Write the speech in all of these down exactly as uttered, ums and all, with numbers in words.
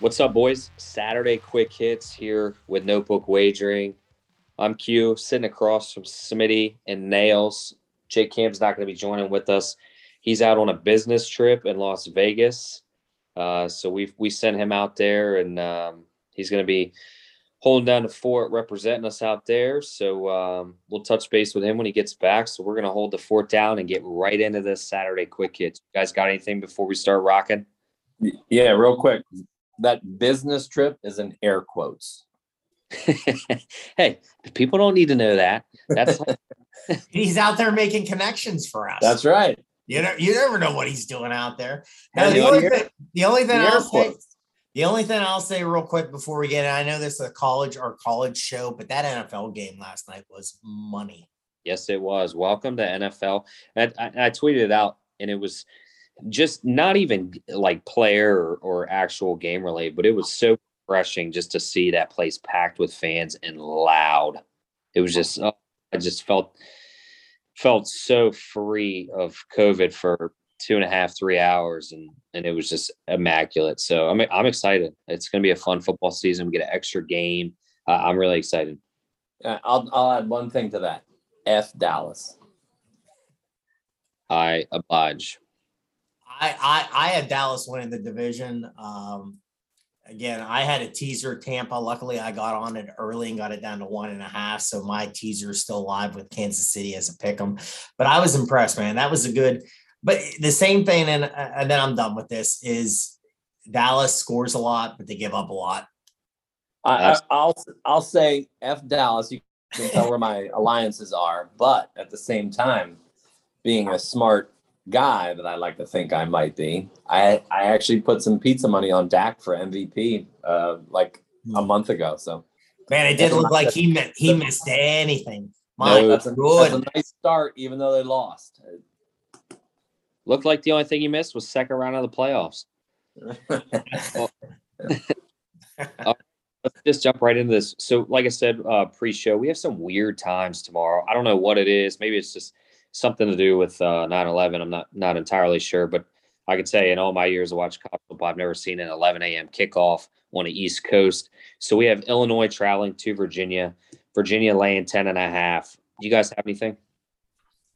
What's up, boys? Saturday Quick Hits here with Notebook Wagering. I'm Q, sitting across from Smitty and Nails. Jake Camp's not going to be joining with us. He's out on a business trip in Las Vegas. Uh, so we we sent him out there, and um, he's going to be holding down the fort, representing us out there. So um, we'll touch base with him when he gets back. So we're going to hold the fort down and get right into this Saturday Quick Hits. You guys got anything before we start rocking? Yeah, real quick. That business trip is in air quotes. Hey, people don't need to know that. That's like... He's out there making connections for us. That's right. You know, you never know what he's doing out there. Now, the, only thing, the only thing I'll say, the only thing I'll say real quick before we get in, I know this is a college or college show, but that N F L game last night was money. Yes, it was. Welcome to N F L. And I, I tweeted it out, and it was just not even like player or, or actual game related, but it was so refreshing just to see that place packed with fans and loud. It was just, oh, I just felt, felt so free of COVID for two and a half, three hours. And, and it was just immaculate. So I'm, I'm excited. It's going to be a fun football season. We get an extra game. Uh, I'm really excited. Uh, I'll, I'll add one thing to that. F Dallas. I oblige. I, I, I had Dallas winning the division. Um, again, I had a teaser Tampa. Luckily, I got on it early and got it down to one and a half. So my teaser is still live with Kansas City as a pick 'em. But I was impressed, man. That was a good. But the same thing, and, and then I'm done with this, is Dallas scores a lot, but they give up a lot. I, I, I'll I'll say F Dallas. You can tell where my alliances are. But at the same time, being a smart guy that I like to think I might be, I I actually put some pizza money on Dak for M V P uh, like a month ago. So, man, it did look like he missed, he missed anything. My no, that's, a, that's a nice start, even though they lost. Looked like the only thing he missed was second round of the playoffs. uh, let's just jump right into this. So, like I said, uh, pre-show, we have some weird times tomorrow. I don't know what it is. Maybe it's just something to do with uh, nine eleven. I'm not not entirely sure, but I could say in all my years of watching college football, I've never seen an eleven a.m. kickoff on the East Coast. So we have Illinois traveling to Virginia. Virginia laying ten and a half. Do you guys have anything?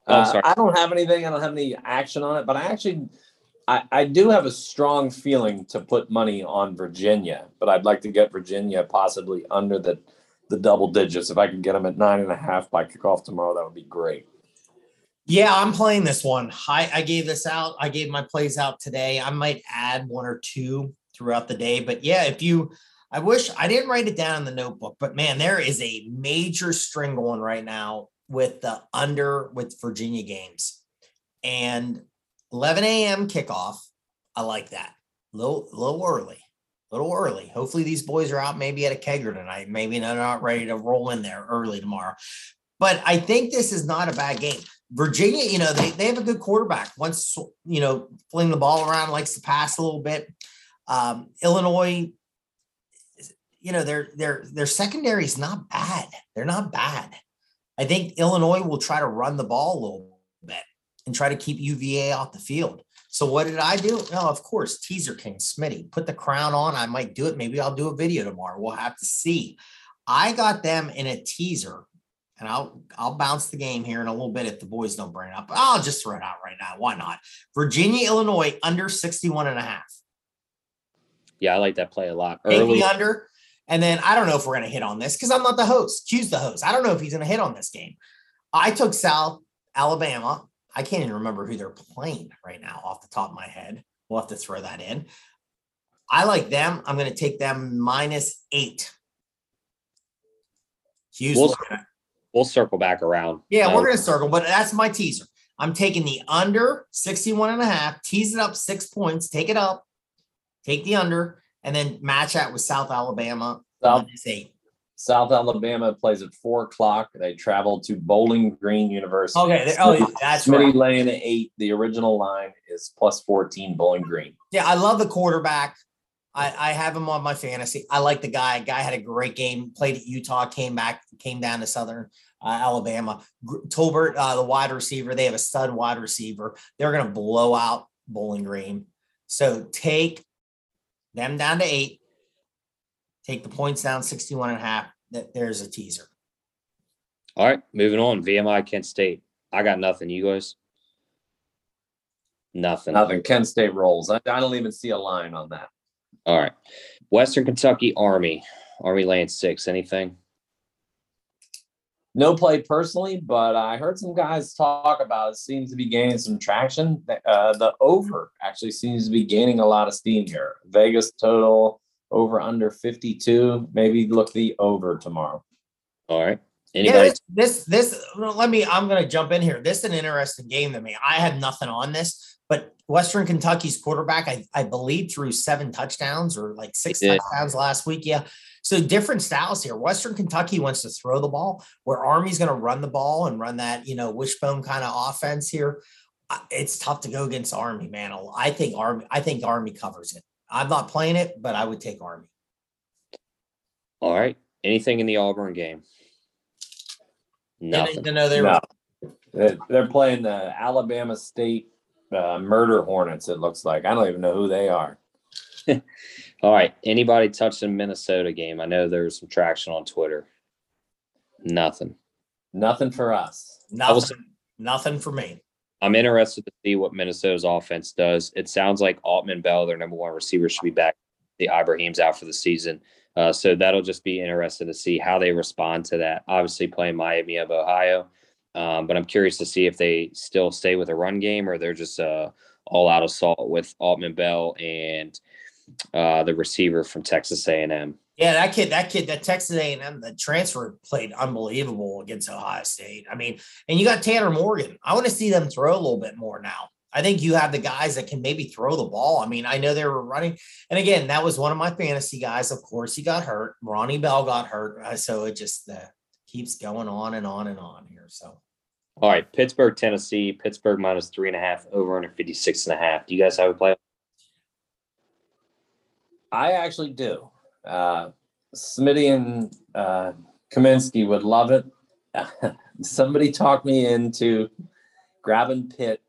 Oh, I'm sorry. Uh, I don't have anything. I don't have any action on it, but I actually I, I do have a strong feeling to put money on Virginia, but I'd like to get Virginia possibly under the, the double digits. If I could get them at nine and a half by kickoff tomorrow, that would be great. Yeah, I'm playing this one. I, I gave this out. I gave my plays out today. I might add one or two throughout the day. But yeah, if you, I wish I didn't write it down in the notebook, but man, there is a major string going right now with the under with Virginia games. And eleven a.m. kickoff, I like that. Low, low early, little early. Hopefully these boys are out maybe at a kegger tonight. Maybe they're not ready to roll in there early tomorrow. But I think this is not a bad game. Virginia, you know, they, they have a good quarterback. Once, you know, fling the ball around, likes to pass a little bit. Um, Illinois, you know, their their their secondary is not bad. They're not bad. I think Illinois will try to run the ball a little bit and try to keep U V A off the field. So what did I do? No, of course, Teaser King, Smitty, put the crown on. I might do it. Maybe I'll do a video tomorrow. We'll have to see. I got them in a teaser. And I'll I'll bounce the game here in a little bit if the boys don't bring it up. But I'll just throw it out right now. Why not? Virginia, Illinois, under sixty-one and a half. Yeah, I like that play a lot. Early. Maybe under. And then I don't know if we're going to hit on this because I'm not the host. Q's the host. I don't know if he's going to hit on this game. I took South Alabama. I can't even remember who they're playing right now off the top of my head. We'll have to throw that in. I like them. I'm going to take them minus eight. Q's. We'll- We'll circle back around. Yeah, um, we're going to circle, but that's my teaser. I'm taking the under sixty-one and a half, tease it up six points, take it up, take the under, and then match that with South Alabama. South, South Alabama plays at four o'clock. They travel to Bowling Green University. Okay. They, oh, that's Smitty right. Laying at eight. The original line is plus fourteen Bowling Green. Yeah. I love the quarterback. I, I have him on my fantasy. I like the guy. Guy had a great game, played at Utah, came back, came down to Southern uh, Alabama. Tolbert, uh, the wide receiver, they have a stud wide receiver. They're going to blow out Bowling Green. So take them down to eight. Take the points down sixty-one and a half. There's a teaser. All right, moving on. V M I, Kent State. I got nothing. You guys? Nothing. Nothing. Kent State rolls. I, I don't even see a line on that. All right. Western Kentucky, Army. Army laying six. Anything? No play personally, but I heard some guys talk about it. Seems to be gaining some traction. Uh, the over actually seems to be gaining a lot of steam here. Vegas total over under fifty-two. Maybe look the over tomorrow. All right. Anybody? Yeah, this, this, let me, I'm going to jump in here. This is an interesting game to me. I have nothing on this. But Western Kentucky's quarterback, I, I believe, threw seven touchdowns or like six touchdowns last week. Yeah. So different styles here. Western Kentucky wants to throw the ball, where Army's going to run the ball and run that, you know, wishbone kind of offense here. It's tough to go against Army, man. I think Army, I think Army covers it. I'm not playing it, but I would take Army. All right. Anything in the Auburn game? Nothing. No, they were- no. They're playing the Alabama State Uh, murder hornets, it looks like. I don't even know who they are. All right. Anybody touched the Minnesota game? I know there's some traction on Twitter. Nothing. Nothing for us. Nothing. Also, nothing for me. I'm interested to see what Minnesota's offense does. It sounds like Altman Bell, their number one receiver, should be back. The Ibrahim's out for the season. Uh, so that'll just be interesting to see how they respond to that. Obviously playing Miami of Ohio. Um, but I'm curious to see if they still stay with a run game or they're just uh, all-out assault with Altman Bell and uh, the receiver from Texas A and M. Yeah, that kid, that kid, that Texas A and M, the transfer played unbelievable against Ohio State. I mean, and you got Tanner Morgan. I want to see them throw a little bit more now. I think you have the guys that can maybe throw the ball. I mean, I know they were running. And again, that was one of my fantasy guys. Of course, he got hurt. Ronnie Bell got hurt. So it just uh, – keeps going on and on and on here. So, all right, Pittsburgh, Tennessee. Pittsburgh minus three and a half, over under fifty-six and a half. Do you guys have a play? I actually do. Uh, Smitty and uh, Kaminsky would love it. Somebody talked me into grabbing Pitt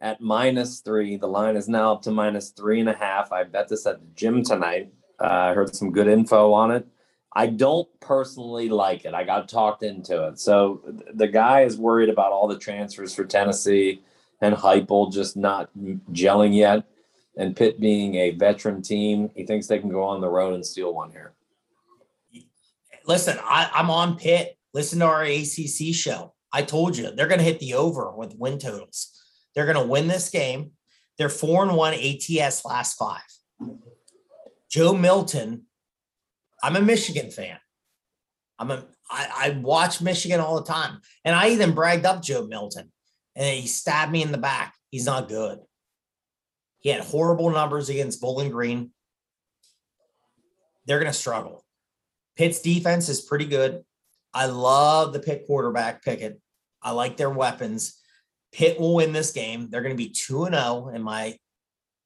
at minus three. The line is now up to minus three and a half. I bet this at the gym tonight. Uh, I heard some good info on it. I don't personally like it. I got talked into it. So the guy is worried about all the transfers for Tennessee and Heupel just not gelling yet, and Pitt being a veteran team. He thinks they can go on the road and steal one here. Listen, I, I'm on Pitt. Listen to our A C C show. I told you, they're going to hit the over with win totals. They're going to win this game. They're four and one A T S last five. Joe Milton, I'm a Michigan fan. I'm a, I, I watch Michigan all the time. And I even bragged up Joe Milton. And he stabbed me in the back. He's not good. He had horrible numbers against Bowling Green. They're going to struggle. Pitt's defense is pretty good. I love the Pitt quarterback, Pickett. I like their weapons. Pitt will win this game. They're going to be two and oh, and my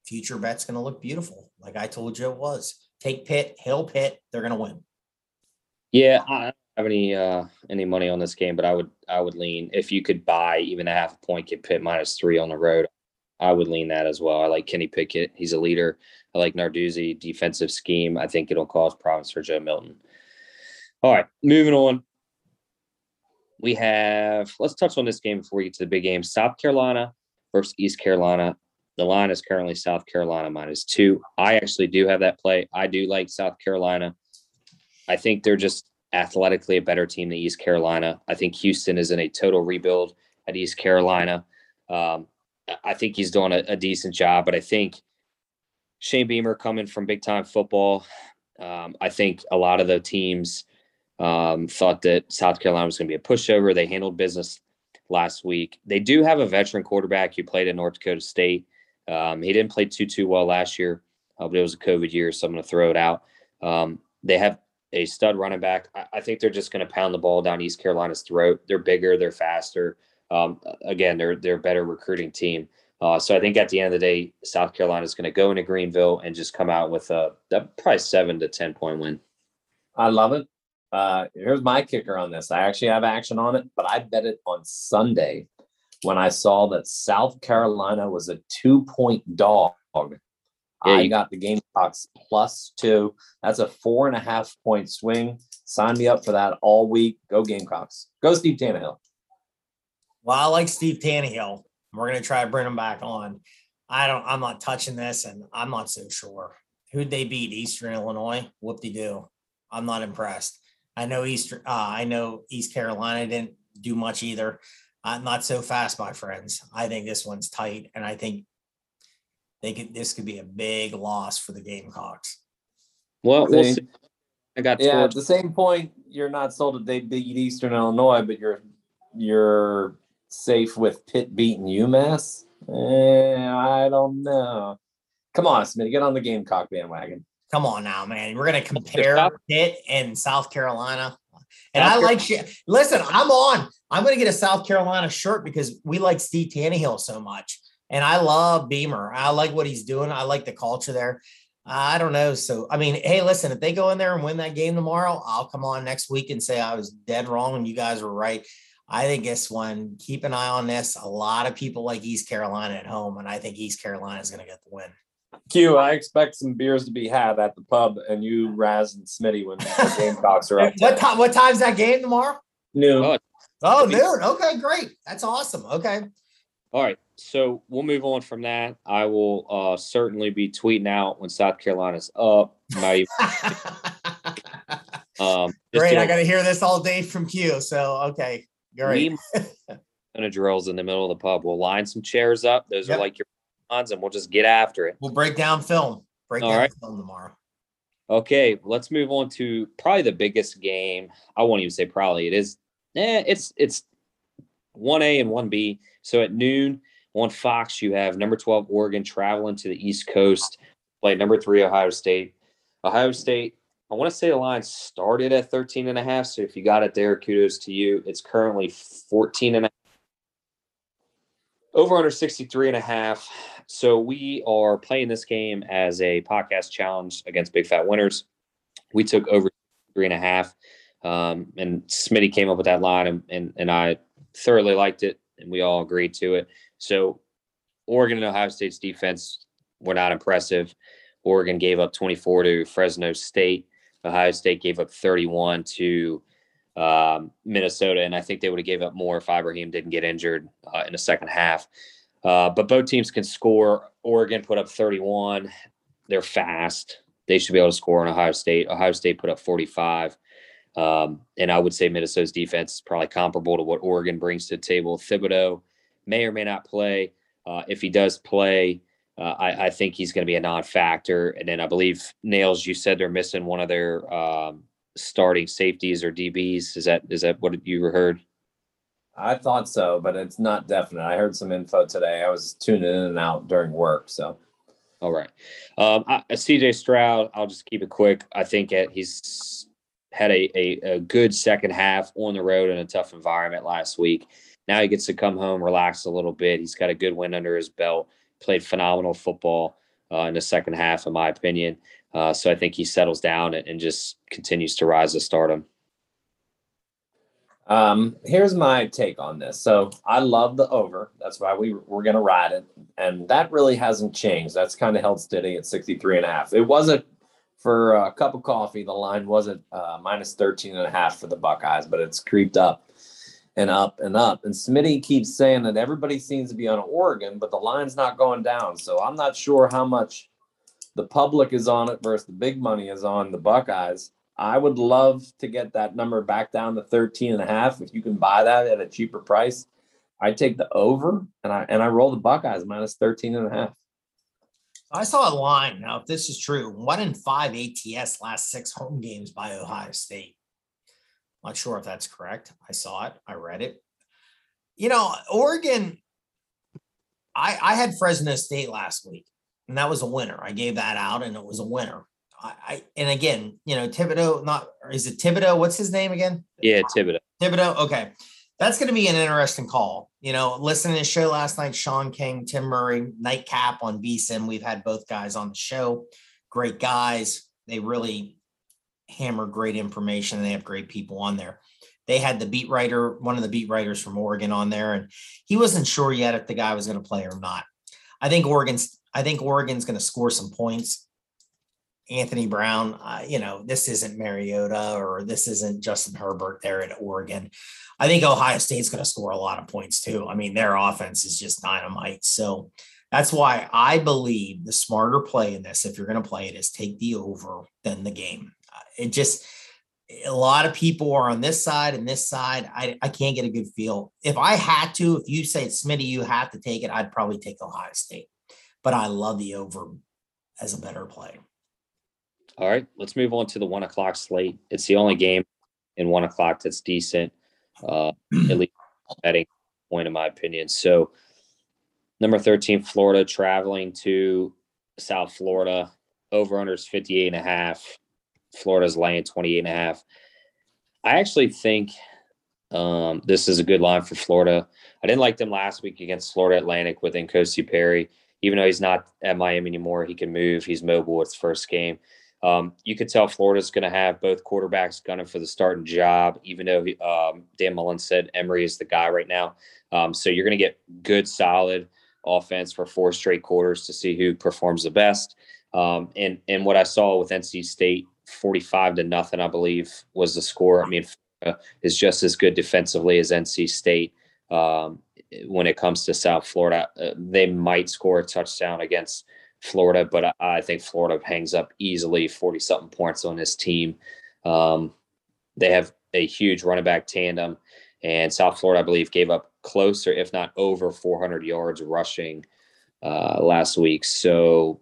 future bet's going to look beautiful, like I told you it was. Take Pitt, hail Pitt. They're going to win. Yeah, I don't have any uh, any money on this game, but I would I would lean, if you could buy even a half a point, get Pitt minus three on the road. I would lean that as well. I like Kenny Pickett. He's a leader. I like Narduzzi defensive scheme. I think it'll cause problems for Joe Milton. All right, moving on. We have – let's touch on this game before we get to the big game. South Carolina versus East Carolina. The line is currently South Carolina minus two. I actually do have that play. I do like South Carolina. I think they're just athletically a better team than East Carolina. I think Houston is in a total rebuild at East Carolina. Um, I think he's doing a, a decent job, but I think Shane Beamer coming from big-time football, um, I think a lot of the teams um, thought that South Carolina was going to be a pushover. They handled business last week. They do have a veteran quarterback who played at North Dakota State. Um, he didn't play too, too well last year, uh, but it was a COVID year, so I'm going to throw it out. Um, they have a stud running back. I, I think they're just going to pound the ball down East Carolina's throat. They're bigger, they're faster. Um, again, they're they're a better recruiting team. Uh, so I think at the end of the day, South Carolina is going to go into Greenville and just come out with a, a probably seven to ten point win. I love it. Uh, here's my kicker on this. I actually have action on it, but I bet it on Sunday when I saw that South Carolina was a two-point dog. Yeah, I got the Gamecocks plus two. That's a four and a half point swing. Sign me up for that all week. Go Gamecocks. Go Steve Tannehill. Well, I like Steve Tannehill. We're going to try to bring him back on. I don't, I'm not touching this, and I'm not so sure. Who'd they beat? Eastern Illinois? Whoop-de-doo. I'm not impressed. I know Eastern, uh, I know East Carolina didn't do much either. Uh, not so fast, my friends. I think this one's tight, and I think they could, this could be a big loss for the Gamecocks. Well, we'll see. I got yeah, at the same point, you're not sold that they beat Eastern Illinois, but you're, you're safe with Pitt beating UMass. Eh, I don't know. Come on, Smitty, get on the Gamecock bandwagon. Come on now, man. We're going to compare Pitt and South Carolina. And South I Carolina. like you. Listen, I'm on. I'm going to get a South Carolina shirt because we like Steve Tannehill so much. And I love Beamer. I like what he's doing. I like the culture there. I don't know. So, I mean, hey, listen, if they go in there and win that game tomorrow, I'll come on next week and say I was dead wrong and you guys were right. I think this one, keep an eye on this. A lot of people like East Carolina at home, and I think East Carolina is going to get the win. Q, I expect some beers to be had at the pub, and you, Raz, and Smitty when the Gamecocks are up. What time? What time's that game tomorrow? Noon. Oh, oh noon. Okay, great. That's awesome. Okay. All right. So we'll move on from that. I will uh, certainly be tweeting out when South Carolina's up. Even- um, great. I got to hear this all day from Q. So okay. Great. And a drills in the middle of the pub. We'll line some chairs up. Those yep. are like your odds, and we'll just get after it. We'll break down film. Break All down right. film tomorrow. Okay, let's move on to probably the biggest game. I won't even say probably. It is. Eh, it's it's one A and one B. So at noon on Fox, you have number twelve Oregon traveling to the East Coast, play number three Ohio State. Ohio State. I want to say the line started at thirteen and a half. So if you got it there, kudos to you. It's currently fourteen and a half. Over under sixty-three and a half. So we are playing this game as a podcast challenge against Big Fat Winners. We took over three and a half. Um, and Smitty came up with that line, and, and, and I thoroughly liked it, and we all agreed to it. So Oregon and Ohio State's defense were not impressive. Oregon gave up twenty-four to Fresno State. Ohio State gave up thirty-one to um, Minnesota, and I think they would have gave up more if Ibrahim didn't get injured uh, in the second half. Uh, but both teams can score. Oregon put up thirty-one. They're fast. They should be able to score on Ohio State. Ohio State put up forty-five. Um, and I would say Minnesota's defense is probably comparable to what Oregon brings to the table. Thibodeaux may or may not play. Uh, if he does play, Uh, I, I think he's going to be a non-factor. And then I believe, Nails, you said they're missing one of their um, starting safeties or D Bs. Is that is that what you heard? I thought so, but it's not definite. I heard some info today. I was tuning in and out during work. So, all right. Um, I, C J Stroud, I'll just keep it quick. I think at, he's had a, a, a good second half on the road in a tough environment last week. Now he gets to come home, relax a little bit. He's got a good win under his belt. Played phenomenal football uh, in the second half, in my opinion. Uh, so I think he settles down and, and just continues to rise to stardom. Um, here's my take on this. So I love the over. That's why we we're going to ride it. And that really hasn't changed. That's kind of held steady at sixty-three and a half. It wasn't for a cup of coffee. The line wasn't uh, minus thirteen and a half for the Buckeyes, but it's creeped up and up and up. And Smitty keeps saying that everybody seems to be on Oregon, but the line's not going down. So I'm not sure how much the public is on it versus the big money is on the Buckeyes. I would love to get that number back down to thirteen and a half. If you can buy that at a cheaper price, I take the over and I, and I roll the Buckeyes minus thirteen and a half. I saw a line. Now, if this is true, one in five A T S last six home games by Ohio State. Not sure if that's correct. I saw it. I read it. you know, Oregon, I, I had Fresno State last week, and that was a winner. I gave that out, and it was a winner. I, I and again, you know, Thibodeaux, not is it Thibodeaux? What's his name again? Yeah, Thibodeaux. Thibodeaux. Okay, that's going to be an interesting call. You know, listening to the show last night, Sean King, Tim Murray, nightcap on V S I N. We've had both guys on the show. Great guys. They really hammer great information. They have great people on there. They had the beat writer, one of the beat writers from Oregon on there, and he wasn't sure yet if the guy was going to play or not. I think Oregon's, I think Oregon's going to score some points. Anthony Brown, uh, you know, this isn't Mariota or this isn't Justin Herbert there at Oregon. I think Ohio State's going to score a lot of points too. I mean, their offense is just dynamite. So that's why I believe the smarter play in this, if you're going to play it, is take the over than the game. It just, a lot of people are on this side and this side. I, I can't get a good feel. If I had to, if you say, Smitty, you have to take it, I'd probably take Ohio State. But I love the over as a better play. All right, let's move on to the one o'clock slate. It's the only game in one o'clock that's decent, uh, at least at a point in my opinion. So number thirteen, Florida traveling to South Florida. Over-under is fifty-eight and a half. Florida's laying twenty-eight and a half. I actually think um, this is a good line for Florida. I didn't like them last week against Florida Atlantic with Nkosi Perry. Even though he's not at Miami anymore, he can move. He's mobile with his first game. Um, you could tell Florida's going to have both quarterbacks gunning for the starting job, even though um, Dan Mullen said Emery is the guy right now. Um, so you're going to get good, solid offense for four straight quarters to see who performs the best. Um, and, and what I saw with N C State, forty-five to nothing, I believe, was the score. I mean, Florida is just as good defensively as N C State. Um, when it comes to South Florida, uh, they might score a touchdown against Florida, but I, I think Florida hangs up easily forty something points on this team. Um, they have a huge running back tandem, and South Florida, I believe, gave up closer, if not over four hundred yards rushing uh, last week. So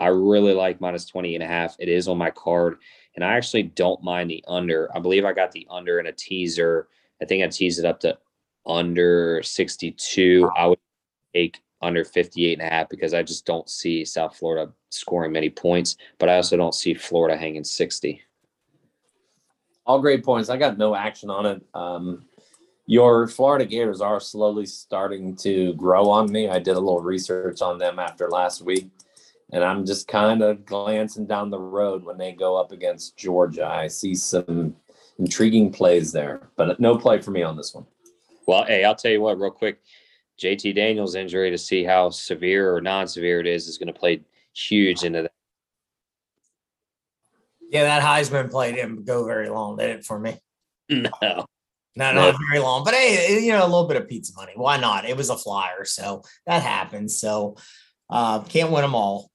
I really like minus twenty and a half. It is on my card, and I actually don't mind the under. I believe I got the under in a teaser. I think I teased it up to under sixty-two. I would take under fifty-eight and a half because I just don't see South Florida scoring many points, but I also don't see Florida hanging sixty. All great points. I got no action on it. Um, your Florida Gators are slowly starting to grow on me. I did a little research on them after last week. And I'm just kind of glancing down the road when they go up against Georgia. I see some intriguing plays there, but no play for me on this one. Well, hey, I'll tell you what, real quick, J T Daniels' injury, to see how severe or non-severe it is, is going to play huge into that. Yeah, that Heisman play didn't go very long, did it, for me? No. No, not no. very long. But, hey, you know, a little bit of pizza money. Why not? It was a flyer, so that happened. So, uh, can't win them all.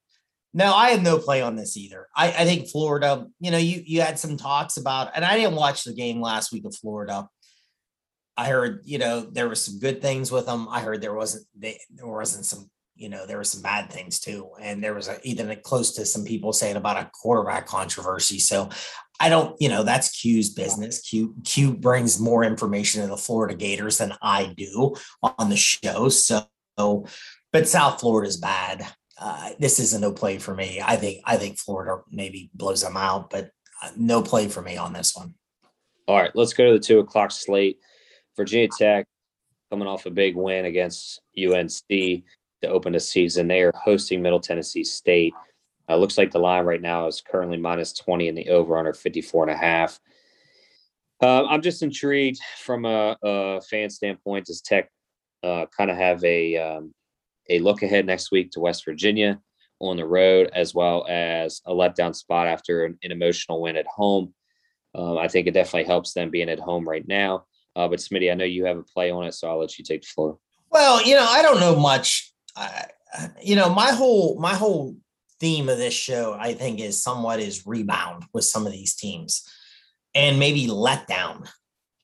No, I have no play on this either. I, I think Florida, you know, you you had some talks about, and I didn't watch the game last week of Florida. I heard, you know, there were some good things with them. I heard there wasn't, they, there wasn't some, you know, there were some bad things too. And there was a, even a, close to some people saying about a quarterback controversy. So I don't, you know, that's Q's business. Q, Q brings more information to the Florida Gators than I do on the show. So, but South Florida is bad. Uh, this is a no play for me. I think I think Florida maybe blows them out, but no play for me on this one. All right, let's go to the two o'clock slate. Virginia Tech coming off a big win against U N C to open the season. They are hosting Middle Tennessee State. Uh, looks like the line right now is currently minus twenty and the over under fifty-four and a half. Uh, I'm just intrigued from a, a fan standpoint. Does Tech uh, kind of have a um, a look ahead next week to West Virginia on the road, as well as a letdown spot after an, an emotional win at home? Um, I think it definitely helps them being at home right now. Uh, but Smitty, I know you have a play on it, so I'll let you take the floor. Well, you know, I don't know much. I, you know, my whole my whole theme of this show, I think, is somewhat is rebound with some of these teams, and maybe letdown.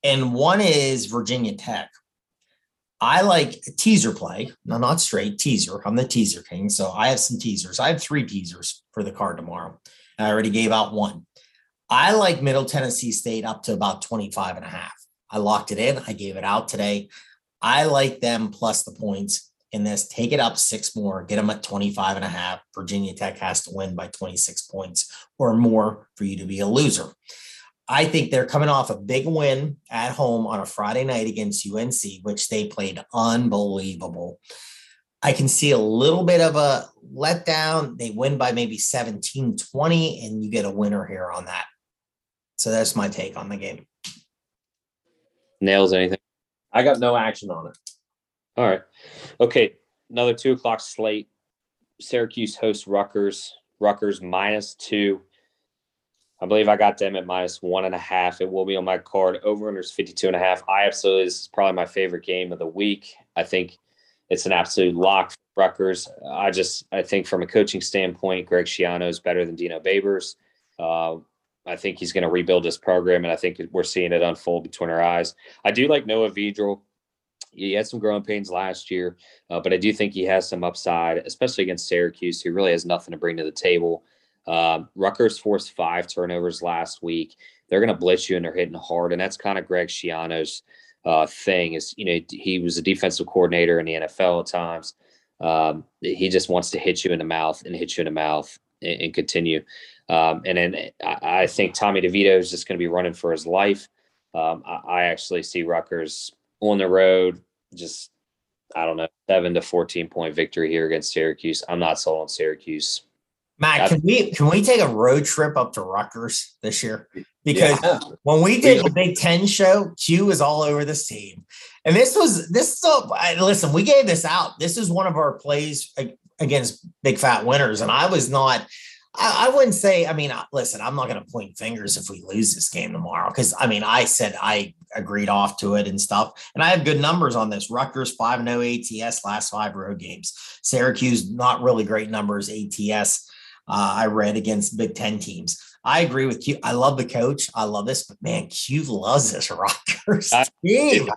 And one is Virginia Tech. I like a teaser play. No, not straight teaser. I'm the teaser king. So I have some teasers. I have three teasers for the card tomorrow. I already gave out one. I like Middle Tennessee State up to about twenty-five and a half. I locked it in. I gave it out today. I like them plus the points in this. Take it up six more, get them at twenty-five and a half. Virginia Tech has to win by twenty-six points or more for you to be a loser. I think they're coming off a big win at home on a Friday night against U N C, which they played unbelievable. I can see a little bit of a letdown. They win by maybe seventeen twenty, and you get a winner here on that. So that's my take on the game. Nails anything? I got no action on it. All right. Okay. Another two o'clock slate. Syracuse hosts Rutgers. Rutgers minus two. I believe I got them at minus one and a half. It will be on my card. Over-under is fifty-two and a half. I absolutely, this is probably my favorite game of the week. I think it's an absolute lock for Rutgers. I just, I think from a coaching standpoint, Greg Schiano is better than Dino Babers. Uh, I think he's going to rebuild this program, and I think we're seeing it unfold between our eyes. I do like Noah Vedral. He had some growing pains last year, uh, but I do think he has some upside, especially against Syracuse, who really has nothing to bring to the table. Um, Rutgers forced five turnovers last week. They're going to blitz you, and they're hitting hard. And that's kind of Greg Schiano's uh, thing is, you know, he was a defensive coordinator in the N F L at times. Um, he just wants to hit you in the mouth and hit you in the mouth and, and continue. Um, and then I, I think Tommy DeVito is just going to be running for his life. Um, I, I actually see Rutgers on the road, just, I don't know, seven to fourteen point victory here against Syracuse. I'm not sold on Syracuse. Matt, can we can we take a road trip up to Rutgers this year? Because yeah. when we did the Big Ten show, Q was all over this team. And this was this. So listen, we gave this out. This is one of our plays against big fat winners. And I was not. I, I wouldn't say. I mean, listen, I'm not going to point fingers if we lose this game tomorrow. Because I mean, I said I agreed off to it and stuff. And I have good numbers on this. Rutgers five oh A T S last five road games. Syracuse not really great numbers A T S. Uh, I read against Big Ten teams. I agree with Q. I love the coach. I love this, but man, Q loves this Rutgers team.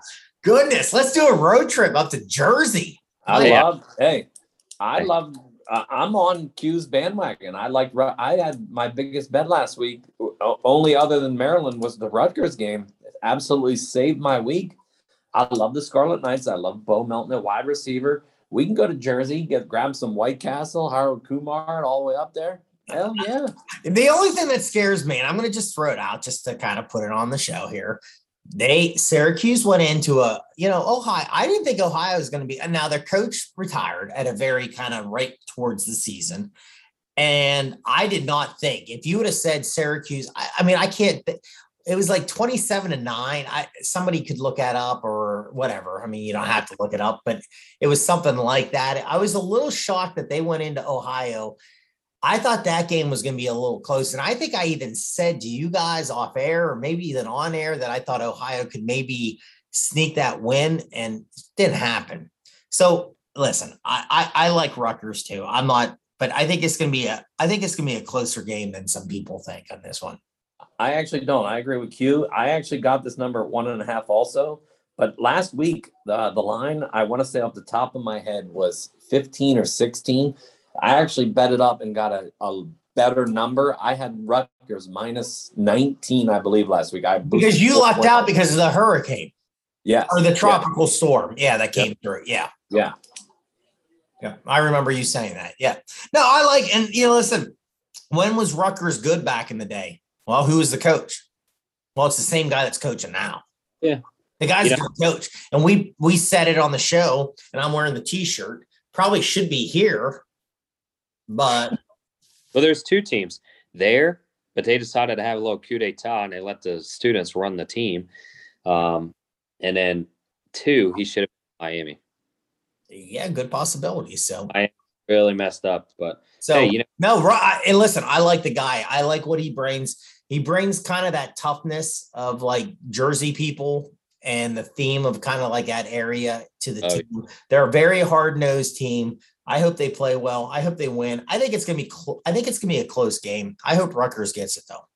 Goodness, let's do a road trip up to Jersey. I man. love. Hey, I hey. love. Uh, I'm on Q's bandwagon. I like. I had my biggest bet last week. Only other than Maryland was the Rutgers game. It absolutely saved my week. I love the Scarlet Knights. I love Bo Milton at wide receiver. We can go to Jersey, get grab some White Castle, Harold Kumar, and all the way up there. Hell yeah. The only thing that scares me, and I'm going to just throw it out just to kind of put it on the show here. They Syracuse went into a, you know, Ohio. I didn't think Ohio was going to be, and now their coach retired at a very kind of right towards the season. And I did not think if you would have said Syracuse, I, I mean, I can't, it was like twenty-seven to nine. I, somebody could look that up or whatever. I mean, you don't have to look it up, but it was something like that. I was a little shocked that they went into Ohio. I thought that game was going to be a little close. And I think I even said to you guys off air or maybe even on air that I thought Ohio could maybe sneak that win, and it didn't happen. So listen, I, I, I like Rutgers too. I'm not, but I think it's going to be a, I think it's going to be a closer game than some people think on this one. I actually don't. I agree with Q. I actually got this number at one and a half also. But last week, uh, the line, I want to say off the top of my head, was fifteen or sixteen. I actually bet it up and got a, a better number. I had Rutgers minus nineteen, I believe, last week. I Because you lucked out because of the hurricane. Yeah. Or the tropical yeah. storm. Yeah, that came yep. through. Yeah. Yeah. Yeah. I remember you saying that. Yeah. No, I like, and you know, listen, when was Rutgers good back in the day? Well, who is the coach? Well, it's the same guy that's coaching now. Yeah. The guy's yeah. the coach. And we we said it on the show, and I'm wearing the T-shirt. Probably should be here, but. Well, there's two teams there, but they decided to have a little coup d'etat, and they let the students run the team. Um, and then, two, he should have been Miami. Yeah, good possibility. So. I really messed up, but. So, hey, you know, no, right. And listen, I like the guy. I like what he brings. He brings kind of that toughness of like Jersey people and the theme of kind of like that area to the oh, team. They're a very hard-nosed team. I hope they play well. I hope they win. I think it's going to be, cl- I think it's going to be a close game. I hope Rutgers gets it though.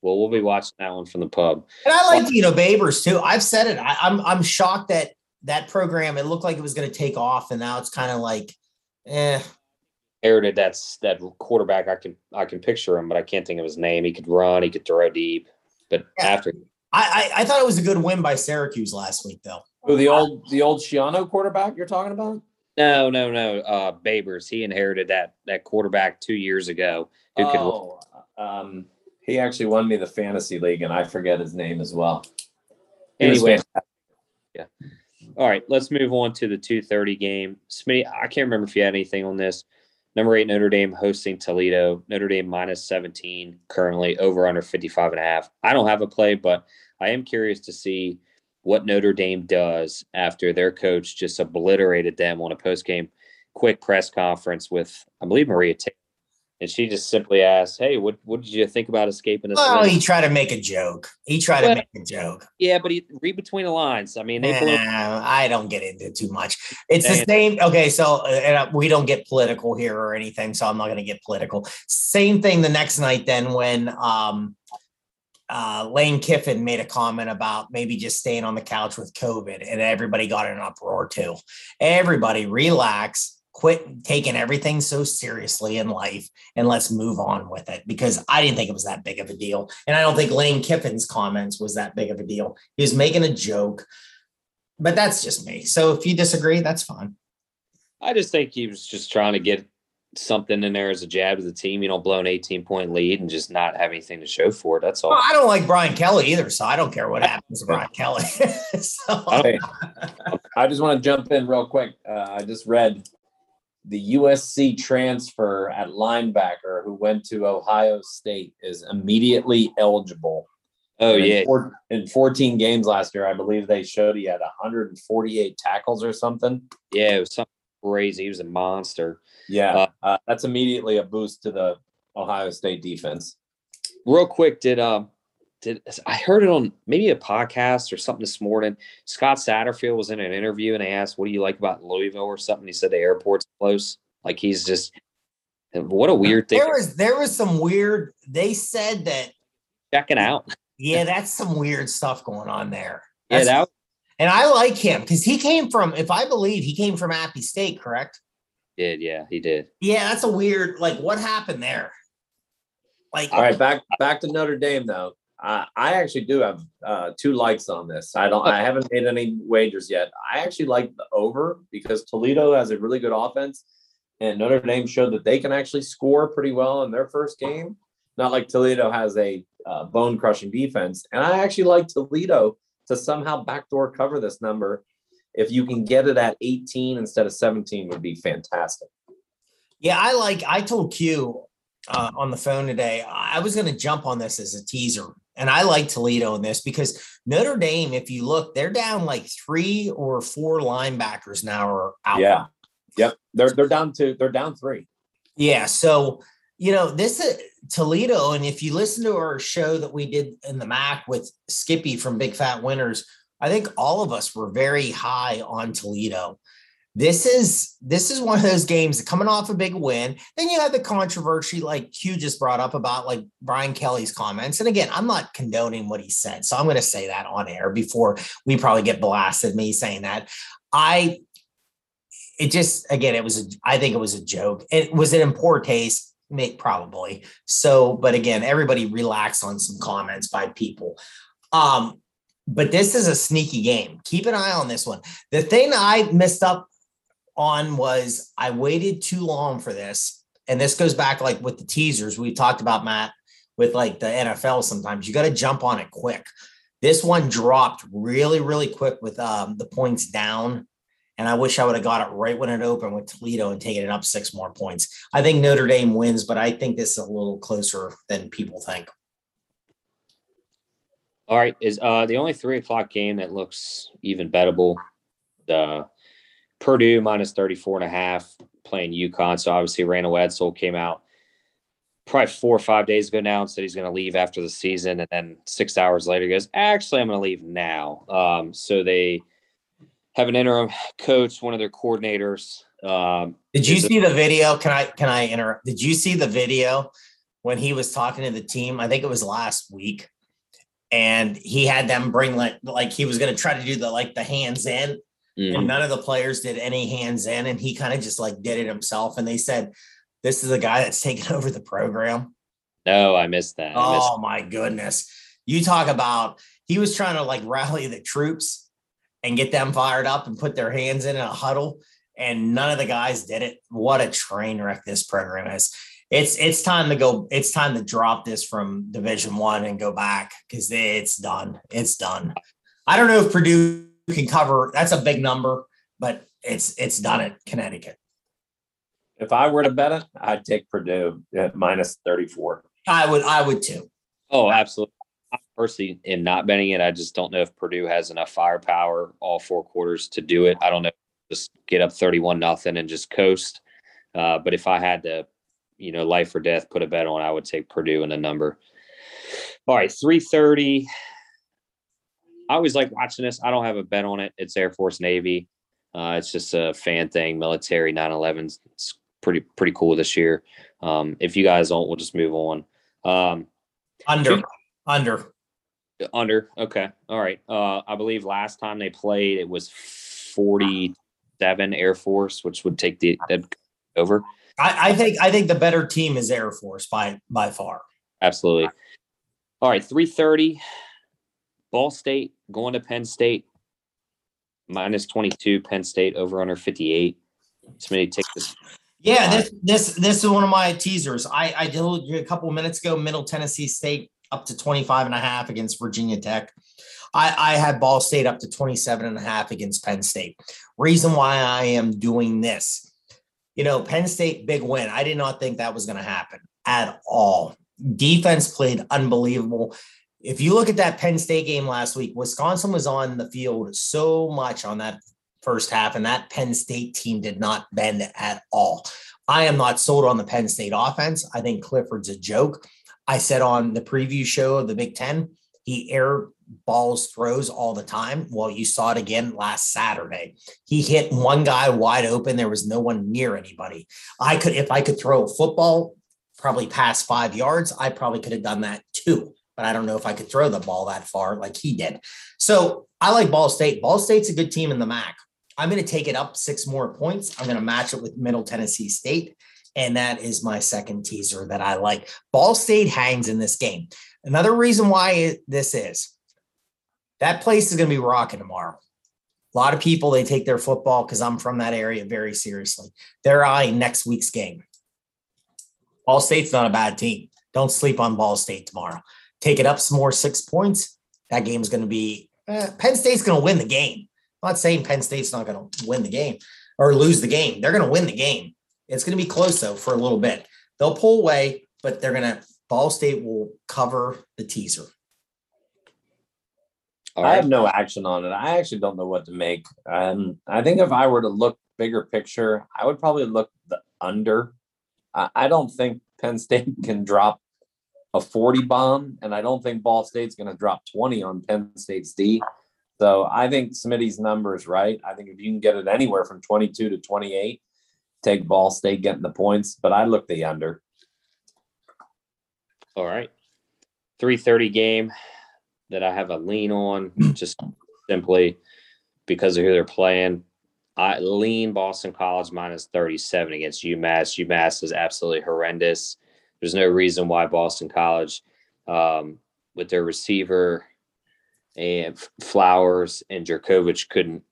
Well, we'll be watching that one from the pub. And I like, you know, Babers too. I've said it. I, I'm, I'm shocked that that program, it looked like it was going to take off, and now it's kind of like, eh, Heritage, that's that quarterback. I can I can picture him, but I can't think of his name. He could run, he could throw deep. But yeah. after I, I I thought it was a good win by Syracuse last week, though. Oh, the old the old Shiano quarterback you're talking about? No, no, no. Uh, Babers. He inherited that that quarterback two years ago. Who oh, could... um, he actually won me the fantasy league, and I forget his name as well. Anyway, yeah. All right, let's move on to the two thirty game. Smitty, I can't remember if you had anything on this. Number eight, Notre Dame hosting Toledo. Notre Dame minus seventeen currently, over under fifty-five and a half. I don't have a play, but I am curious to see what Notre Dame does after their coach just obliterated them on a post-game quick press conference with, I believe, Maria Taylor. And she just simply asked, hey, what, what did you think about escaping this? Oh, he tried to make a joke. He tried but, to make a joke. Yeah, but he read between the lines. I mean, they nah, blew- I don't get into it too much. It's and- the same. Okay, so and I, we don't get political here or anything, so I'm not going to get political. Same thing the next night then when um, uh, Lane Kiffin made a comment about maybe just staying on the couch with COVID, and everybody got in an uproar too. Everybody relax. Quit taking everything so seriously in life and let's move on with it, because I didn't think it was that big of a deal. And I don't think Lane Kiffin's comments was that big of a deal. He was making a joke, but that's just me. So if you disagree, that's fine. I just think he was just trying to get something in there as a jab to the team. You don't blow an eighteen point lead and just not have anything to show for it. That's all. Well, I don't like Brian Kelly either, so I don't care what happens to Brian Kelly. so, okay. I just want to jump in real quick. Uh, I just read the U S C transfer at linebacker who went to Ohio State is immediately eligible. Oh, and yeah. In, four, in fourteen games last year, I believe they showed he had one hundred forty-eight tackles or something. Yeah, it was something crazy. He was a monster. Yeah, uh, uh, that's immediately a boost to the Ohio State defense. Real quick, did um, did I heard it on maybe a podcast or something this morning. Scott Satterfield was in an interview and they asked, what do you like about Louisville or something? He said the airport's close. Like he's just, what a weird thing. There was, there was some weird, they said that. Checking out. Yeah, that's some weird stuff going on there. That's, yeah, that was, and I like him because he came from, if I believe he came from Appy State, correct? Did yeah he did yeah that's a weird, like, what happened there? Like, all right, back back to Notre Dame though. uh, I actually do have uh two likes on this. I don't I haven't made any wagers yet. I actually like the over because Toledo has a really good offense and Notre Dame showed that they can actually score pretty well in their first game, not like Toledo has a uh, bone crushing defense. And I actually like Toledo to somehow backdoor cover this number. If you can get it at eighteen instead of seventeen, would be fantastic. Yeah, I like, I told Q uh, on the phone today, I was going to jump on this as a teaser. And I like Toledo in this because Notre Dame, if you look, they're down like three or four linebackers now are out. Yeah. Yep. They're, they're down two. They're down three. Yeah. So, you know, this is Toledo. And if you listen to our show that we did in the M A C with Skippy from Big Fat Winners, I think all of us were very high on Toledo. This is this is one of those games coming off a big win. Then you have the controversy like Q just brought up about like Brian Kelly's comments. And again, I'm not condoning what he said. So I'm going to say that on air before we probably get blasted, me saying that. I, it just, again, it was, a, I think it was a joke. It was it in poor taste? Make probably. So, but again, everybody relax on some comments by people. Um, But this is a sneaky game. Keep an eye on this one. The thing I messed up on was I waited too long for this. And this goes back like with the teasers we talked about, Matt, with like the N F L sometimes. You got to jump on it quick. This one dropped really, really quick with um, the points down. And I wish I would have got it right when it opened with Toledo and taken it up six more points. I think Notre Dame wins, but I think this is a little closer than people think. All right, is uh, the only three o'clock game that looks even bettable, the Purdue minus thirty-four and a half playing UConn. So obviously Randall Edsall came out probably four or five days ago now and said he's going to leave after the season. And then six hours later he goes, actually, I'm going to leave now. Um, so they have an interim coach, one of their coordinators. Um, Did you see a- the video? Can I, can I interrupt? Did you see the video when he was talking to the team? I think it was last week. And he had them bring like, like he was going to try to do the, like the hands in mm-hmm. and none of the players did any hands in. And he kind of just like did it himself. And they said, this is the guy that's taking over the program. No, I missed that. I missed oh my goodness. You talk about, he was trying to like rally the troops and get them fired up and put their hands in, in a huddle. And none of the guys did it. What a train wreck this program is. It's it's time to go. It's time to drop this from Division One and go back, because it's done. It's done. I don't know if Purdue can cover. That's a big number, but it's it's done at Connecticut. If I were to bet it, I'd take Purdue at minus thirty-four. I would. I would too. Oh, absolutely. I personally am not betting it. I just don't know if Purdue has enough firepower all four quarters to do it. I don't know. Just get up thirty-one nothing and just coast. Uh, but if I had to, you know, life or death, put a bet on, I would take Purdue in the number. All right, three thirty. I always like watching this. I don't have a bet on it. It's Air Force Navy. Uh, it's just a fan thing, military nine eleven. It's pretty pretty cool this year. Um, if you guys don't, we'll just move on. Um, under, two, under, under. Okay, all right. Uh, I believe last time they played, it was forty-seven Air Force, which would take the over. I, I think I think the better team is Air Force by by far. Absolutely. All right, three thirty. Ball State going to Penn State. Minus twenty-two, Penn State over under fifty-eight. Smitty, take this. Yeah, this this this is one of my teasers. I, I told you a couple of minutes ago, Middle Tennessee State up to twenty-five and a half against Virginia Tech. I, I had Ball State up to twenty-seven and a half against Penn State. Reason why I am doing this. You know, Penn State, big win. I did not think that was going to happen at all. Defense played unbelievable. If you look at that Penn State game last week, Wisconsin was on the field so much on that first half, and that Penn State team did not bend at all. I am not sold on the Penn State offense. I think Clifford's a joke. I said on the preview show of the Big Ten, he air balls throws all the time. Well, you saw it again last Saturday. He hit one guy wide open. There was no one near anybody. I could, if I could throw a football, probably past five yards, I probably could have done that too. But I don't know if I could throw the ball that far like he did. So I like Ball State. Ball State's a good team in the M A C. I'm going to take it up six more points. I'm going to match it with Middle Tennessee State. And that is my second teaser that I like. Ball State hangs in this game. Another reason why this is, that place is going to be rocking tomorrow. A lot of people, they take their football, because I'm from that area, very seriously. They're eyeing next week's game. Ball State's not a bad team. Don't sleep on Ball State tomorrow. Take it up some more six points. That game's going to be eh, – Penn State's going to win the game. I'm not saying Penn State's not going to win the game or lose the game. They're going to win the game. It's going to be close, though, for a little bit. They'll pull away, but they're going to – Ball State will cover the teaser. Right. I have no action on it. I actually don't know what to make. Um, I think if I were to look bigger picture, I would probably look the under. Uh, I don't think Penn State can drop a forty bomb, and I don't think Ball State's going to drop twenty on Penn State's D. So I think Smitty's number is right. I think if you can get it anywhere from twenty-two to twenty-eight, take Ball State getting the points, but I look the under. All right. three thirty game that I have a lean on, just simply because of who they're playing. I lean Boston College minus thirty-seven against UMass. UMass is absolutely horrendous. There's no reason why Boston College, um, with their receiver and Flowers and Jerkovic, couldn't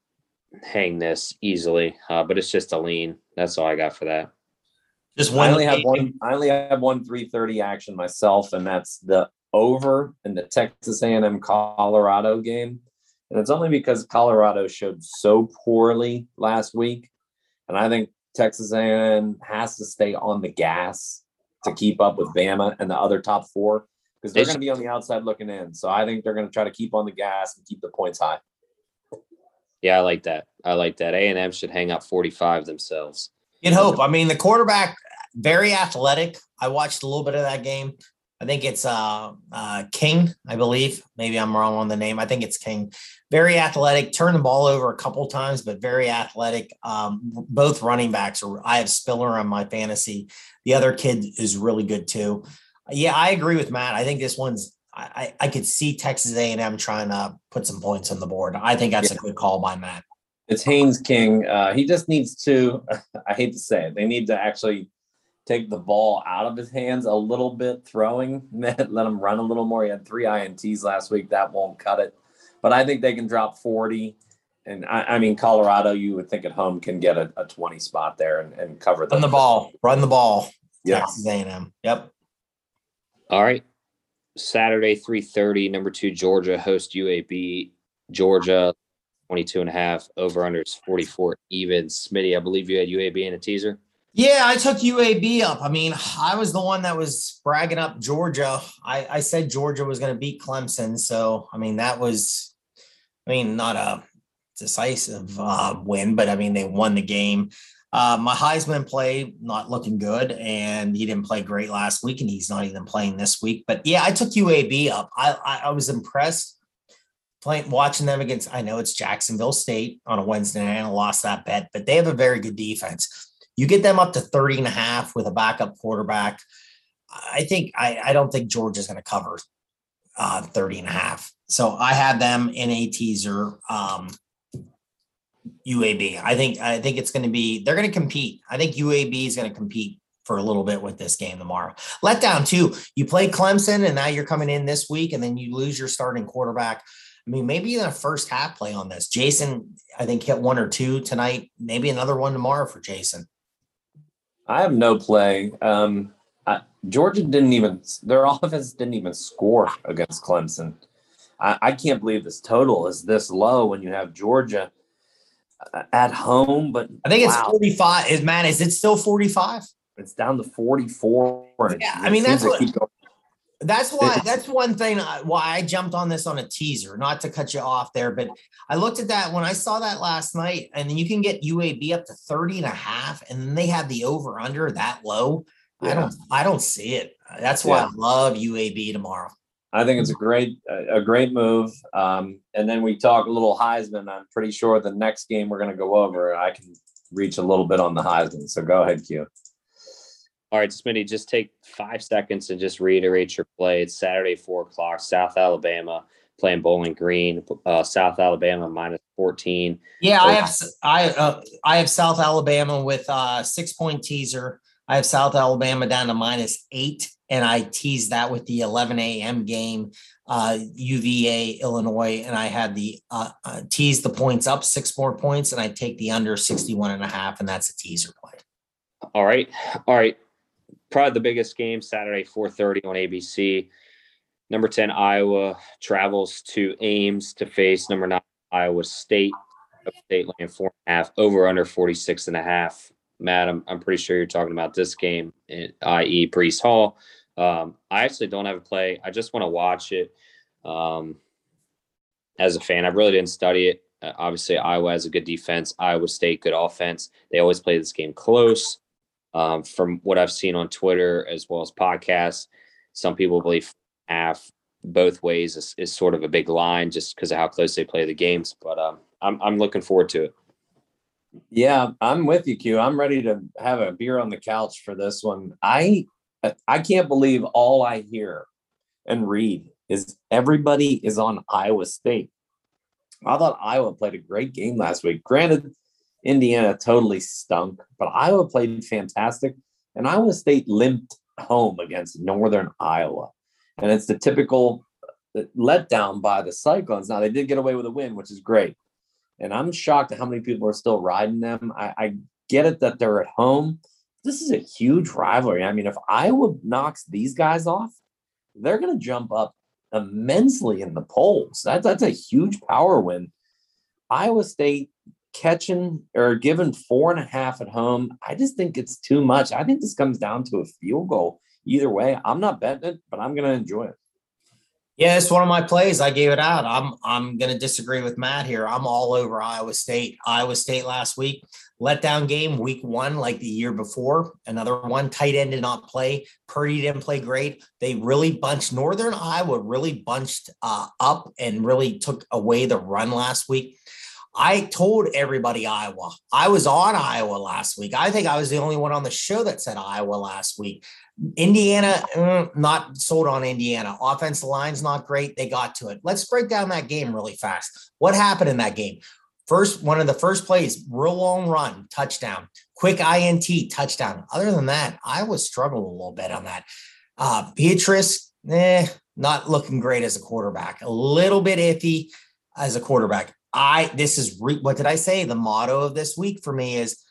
hang this easily. Uh, but it's just a lean. That's all I got for that. Just one. I only have one. I only have one three thirty action myself, and that's the over in the Texas A and M Colorado game. And it's only because Colorado showed so poorly last week. And I think Texas A and M has to stay on the gas to keep up with Bama and the other top four, because they're going to be on the outside looking in. So I think they're going to try to keep on the gas and keep the points high. Yeah, I like that. I like that. A and M should hang up forty-five themselves. You'd hope. I mean, the quarterback, very athletic. I watched a little bit of that game. I think it's uh, uh, King, I believe. Maybe I'm wrong on the name. I think it's King. Very athletic. Turned the ball over a couple times, but very athletic. Um, both running backs. Are, I have Spiller on my fantasy. The other kid is really good too. Yeah, I agree with Matt. I think this one's I, – I could see Texas A and M trying to put some points on the board. I think that's yeah. a good call by Matt. It's Haynes King. Uh, he just needs to – I hate to say it. They need to actually – take the ball out of his hands a little bit, throwing, let him run a little more. He had three I N Ts last week. That won't cut it. But I think they can drop forty And I, I mean, Colorado, you would think at home can get a, a twenty spot there and, and cover them. Run the ball. Run the ball. Yeah. Texas A and M. Yep. All right. Saturday, three thirty, number two, Georgia host U A B. Georgia, twenty-two and a half, over under is forty-four even. Smitty, I believe you had U A B in a teaser. Yeah, I took U A B up. I mean, I was the one that was bragging up Georgia. I, I said Georgia was going to beat Clemson. So, I mean, that was, I mean, not a decisive uh, win, but I mean, they won the game. Uh, my Heisman play, not looking good, and he didn't play great last week, and he's not even playing this week. But yeah, I took U A B up. I, I, I was impressed playing, watching them against, I know it's Jacksonville State on a Wednesday night, and I lost that bet, but they have a very good defense. You get them up to thirty and a half with a backup quarterback. I think, I, I don't think Georgia's going to cover uh, thirty and a half. So I have them in a teaser. Um, U A B. I think I think it's going to be, they're going to compete. I think U A B is going to compete for a little bit with this game tomorrow. Letdown too. You play Clemson and now you're coming in this week and then you lose your starting quarterback. I mean, maybe even a first half play on this. Jason, I think, hit one or two tonight, maybe another one tomorrow for Jason. I have no play. Um, I, Georgia didn't even, their offense didn't even score against Clemson. I, I can't believe this total is this low when you have Georgia at home, but I think it's wow. forty-five. Is man, is it still forty-five? It's down to forty-four. Yeah, I mean that's what, that's why that's one thing I, why I jumped on this on a teaser. Not to cut you off there, but I looked at that when I saw that last night, and you can get U A B up to thirty and a half, and then they have the over under that low. Yeah. I don't, I don't see it. That's why yeah. I love U A B tomorrow. I think it's a great, a great move. Um, and then we talk a little Heisman. I'm pretty sure the next game we're going to go over, I can reach a little bit on the Heisman. So go ahead, Q. All right, Smitty, just take five seconds and just reiterate your play. It's Saturday, four o'clock, South Alabama playing Bowling Green, uh, South Alabama minus fourteen. Yeah, I have, I, uh, I have South Alabama with a six point teaser. I have South Alabama down to minus eight. And I teased that with the eleven a.m. game, uh, U V A, Illinois. And I had the uh, uh, tease the points up six more points. And I take the under sixty-one and a half. And that's a teaser play. All right. All right. Probably the biggest game Saturday, four thirty on A B C. Number ten, Iowa travels to Ames to face number nine, Iowa State. State laying four and a half, over under forty-six and a half. Matt, I'm, I'm pretty sure you're talking about this game, that is. Breece Hall. Um, I actually don't have a play. I just want to watch it um, as a fan. I really didn't study it. Uh, obviously, Iowa has a good defense. Iowa State, good offense. They always play this game close. Um, from what I've seen on Twitter as well as podcasts, some people believe half both ways is, is sort of a big line just because of how close they play the games. But um, I'm, I'm looking forward to it. Yeah, I'm with you, Q. I'm ready to have a beer on the couch for this one. I I can't believe all I hear and read is everybody is on Iowa State. I thought Iowa played a great game last week. Granted, Indiana totally stunk, but Iowa played fantastic. And Iowa State limped home against Northern Iowa. And it's the typical letdown by the Cyclones. Now, they did get away with a win, which is great. And I'm shocked at how many people are still riding them. I, I get it that they're at home. This is a huge rivalry. I mean, if Iowa knocks these guys off, they're going to jump up immensely in the polls. That, that's a huge power win. Iowa State catching or giving four and a half at home. I just think it's too much. I think this comes down to a field goal. Either way, I'm not betting it, but I'm going to enjoy it. Yeah, it's one of my plays. I gave it out. I'm I'm going to disagree with Matt here. I'm all over Iowa State. Iowa State last week, letdown game, week one, like the year before. Another one, tight end did not play. Purdy didn't play great. They really bunched. Northern Iowa really bunched uh, up and really took away the run last week. I told everybody Iowa. I was on Iowa last week. I think I was the only one on the show that said Iowa last week. Indiana, not sold on Indiana. Offensive line's not great. They got to it. Let's break down that game really fast. What happened in that game? First, one of the first plays, real long run, touchdown. Quick I N T, touchdown. Other than that, Iowa struggled a little bit on that. Uh, Beatrice, eh, not looking great as a quarterback. A little bit iffy as a quarterback. I, this is re, what did I say? The motto of this week for me is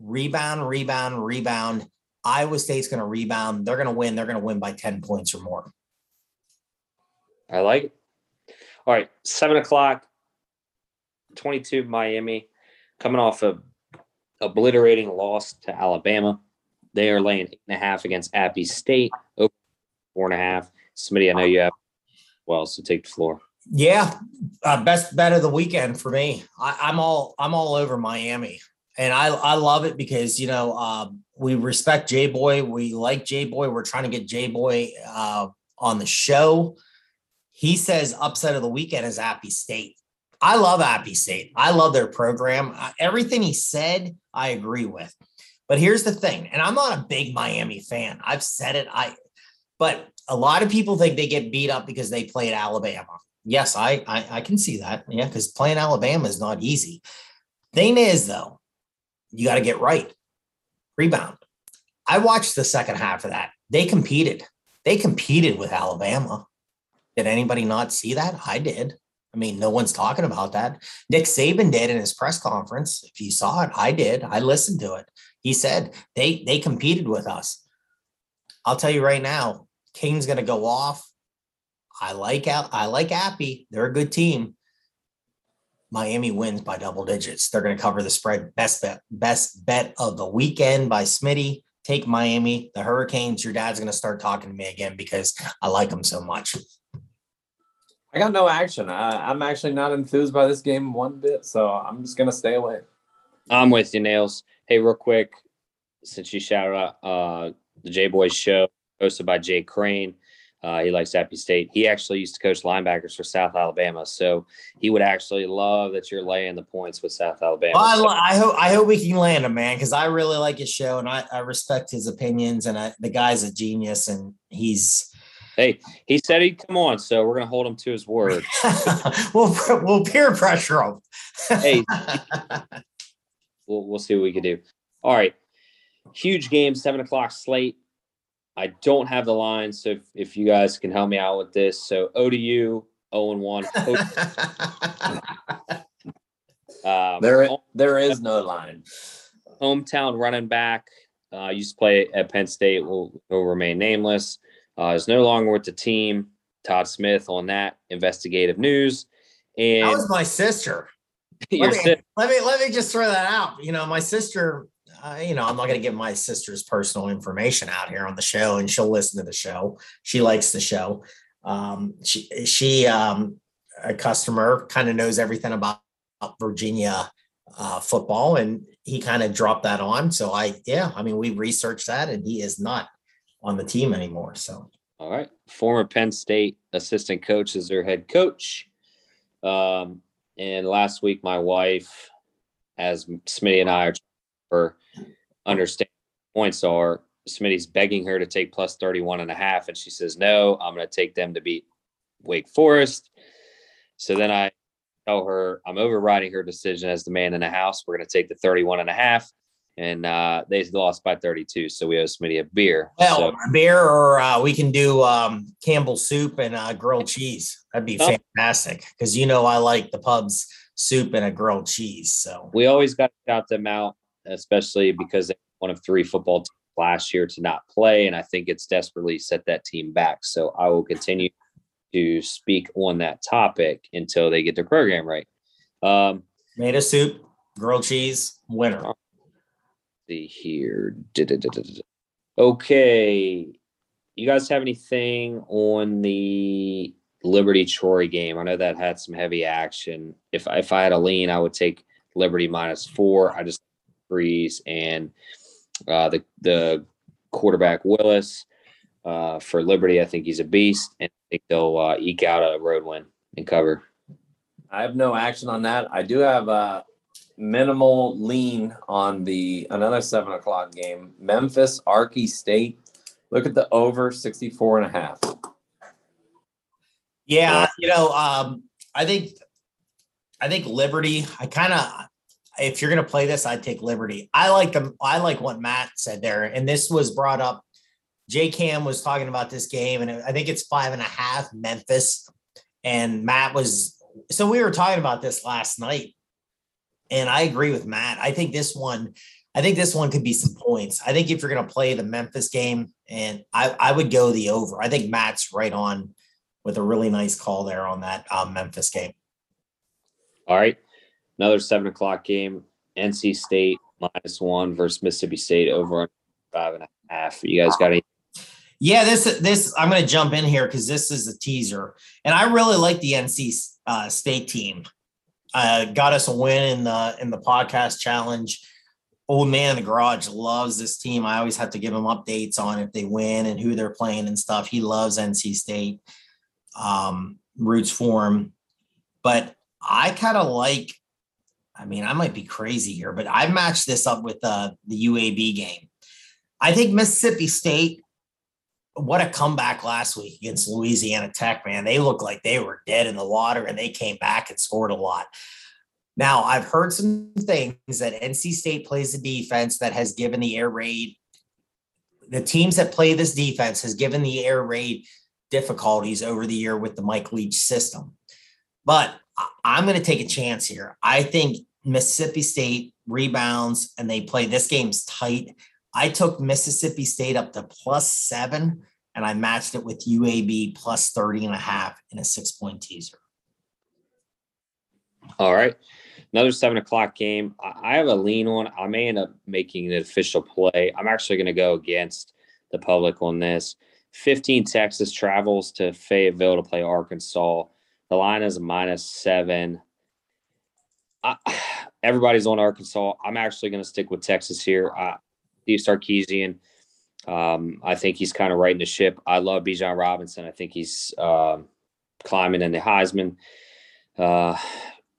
rebound, rebound, rebound. Iowa State's going to rebound. They're going to win. They're going to win by ten points or more. I like it. All right. Seven o'clock, twenty-two Miami coming off a obliterating loss to Alabama. They are laying eight and a half against Appy State. Over four and a half. Smitty, I know you have well, so take the floor. Yeah, uh, best bet of the weekend for me. I, I'm all I'm all over Miami, and I I love it because you know uh, we respect J Boy, we like J Boy. We're trying to get J Boy uh, on the show. He says upset of the weekend is Appy State. I love Appy State. I love their program. I, everything he said, I agree with. But here's the thing, and I'm not a big Miami fan. I've said it. I but a lot of people think they get beat up because they played Alabama. Yes, I, I I can see that. Yeah, because playing Alabama is not easy. Thing is, though, you got to get right. Rebound. I watched the second half of that. They competed. They competed with Alabama. Did anybody not see that? I did. I mean, no one's talking about that. Nick Saban did in his press conference. If you saw it, I did. I listened to it. He said they they competed with us. I'll tell you right now, King's going to go off. I like I like Appy. They're a good team. Miami wins by double digits. They're going to cover the spread. Best bet, best bet of the weekend by Smitty. Take Miami. The Hurricanes. Your dad's going to start talking to me again because I like them so much. I got no action. I, I'm actually not enthused by this game one bit, so I'm just going to stay away. I'm with you, Nails. Hey, real quick, since you shouted out uh, the J Boys show hosted by Jay Crane. Uh, he likes Appy State. He actually used to coach linebackers for South Alabama, so he would actually love that you're laying the points with South Alabama. Well, I, I hope I hope we can land him, man, because I really like his show and I, I respect his opinions. And I, the guy's a genius, and he's hey, he said he'd come on, so we're gonna hold him to his word. we'll we'll peer pressure him. hey, we'll we'll see what we can do. All right, huge game, seven o'clock slate. I don't have the line, so if, if you guys can help me out with this. So O D U, oh and one. um, there, there is no line. Hometown running back. Uh, used to play at Penn State. Will, will remain nameless. Uh, is no longer with the team. Todd Smith on that investigative news. And that was my sister. your let, me, sister. let me let me just throw that out. You know, my sister. Uh, you know, I'm not going to give my sister's personal information out here on the show, and she'll listen to the show. She likes the show. Um, she, she um, a customer, kind of knows everything about Virginia uh, football, and he kind of dropped that on. So I, yeah, I mean, we researched that, and he is not on the team anymore. So, all right, former Penn State assistant coach is their head coach. Um, and last week, my wife, as Smitty and I are. Her understand points are Smitty's begging her to take plus thirty-one and a half, and she says no, I'm going to take them to beat Wake Forest. So then I tell her I'm overriding her decision as the man in the house. We're going to take the thirty-one and a half, and uh they lost by thirty-two, so we owe Smitty a beer. Well, so. a beer or uh we can do um Campbell's soup and uh grilled cheese. That'd be oh. fantastic, because you know I like the pub's soup and a grilled cheese, so we always got to shout them out, especially because they're one of three football teams last year to not play. And I think it's desperately set that team back. So I will continue to speak on that topic until they get their program right. Um, Tomato soup, grilled cheese, winner. See here. Okay. You guys have anything on the Liberty Troy game? I know that had some heavy action. If I, if I had a lean, I would take Liberty minus four. I just, and uh, the the quarterback Willis uh, for Liberty. I think he's a beast, and I think they'll uh, eke out a road win and cover. I have no action on that. I do have a minimal lean on the another seven o'clock game. Memphis, Arky State. Look at the over sixty-four and a half. Yeah, you know, um, I think I think Liberty. I kind of. If you're going to play this, I'd take Liberty. I like them. I like what Matt said there. And this was brought up. J Cam was talking about this game, and I think it's five and a half Memphis. And Matt was so we were talking about this last night, and I agree with Matt. I think this one, I think this one could be some points. I think if you're going to play the Memphis game, and I, I would go the over. I think Matt's right on with a really nice call there on that um, Memphis game. All right. Another seven o'clock game, N C State minus one versus Mississippi State over five and a half. You guys got any? Yeah, this, this, I'm going to jump in here because this is a teaser. And I really like the N C uh, State team. Uh, got us a win in the, in the podcast challenge. Old man in the garage loves this team. I always have to give him updates on if they win and who they're playing and stuff. He loves N C State, um, roots for him. But I kind of like, I mean, I might be crazy here, but I matched this up with uh, the U A B game. I think Mississippi State, what a comeback last week against Louisiana Tech, man. They looked like they were dead in the water, and they came back and scored a lot. Now, I've heard some things that N C State plays a defense that has given the air raid. The teams that play this defense has given the air raid difficulties over the year with the Mike Leach system. But I'm going to take a chance here. I think Mississippi State rebounds, and they play. This game's tight. I took Mississippi State up to plus seven, and I matched it with U A B plus thirty and a half in a six-point teaser. All right. Another seven o'clock game. I have a lean on. I may end up making the official play. I'm actually going to go against the public on this. fifteen Texas travels to Fayetteville to play Arkansas. The line is minus seven. I, everybody's on Arkansas. I'm actually going to stick with Texas here. I, Steve Sarkisian, um, I think he's kind of righting the ship. I love Bijan Robinson. I think he's uh, climbing in the Heisman uh,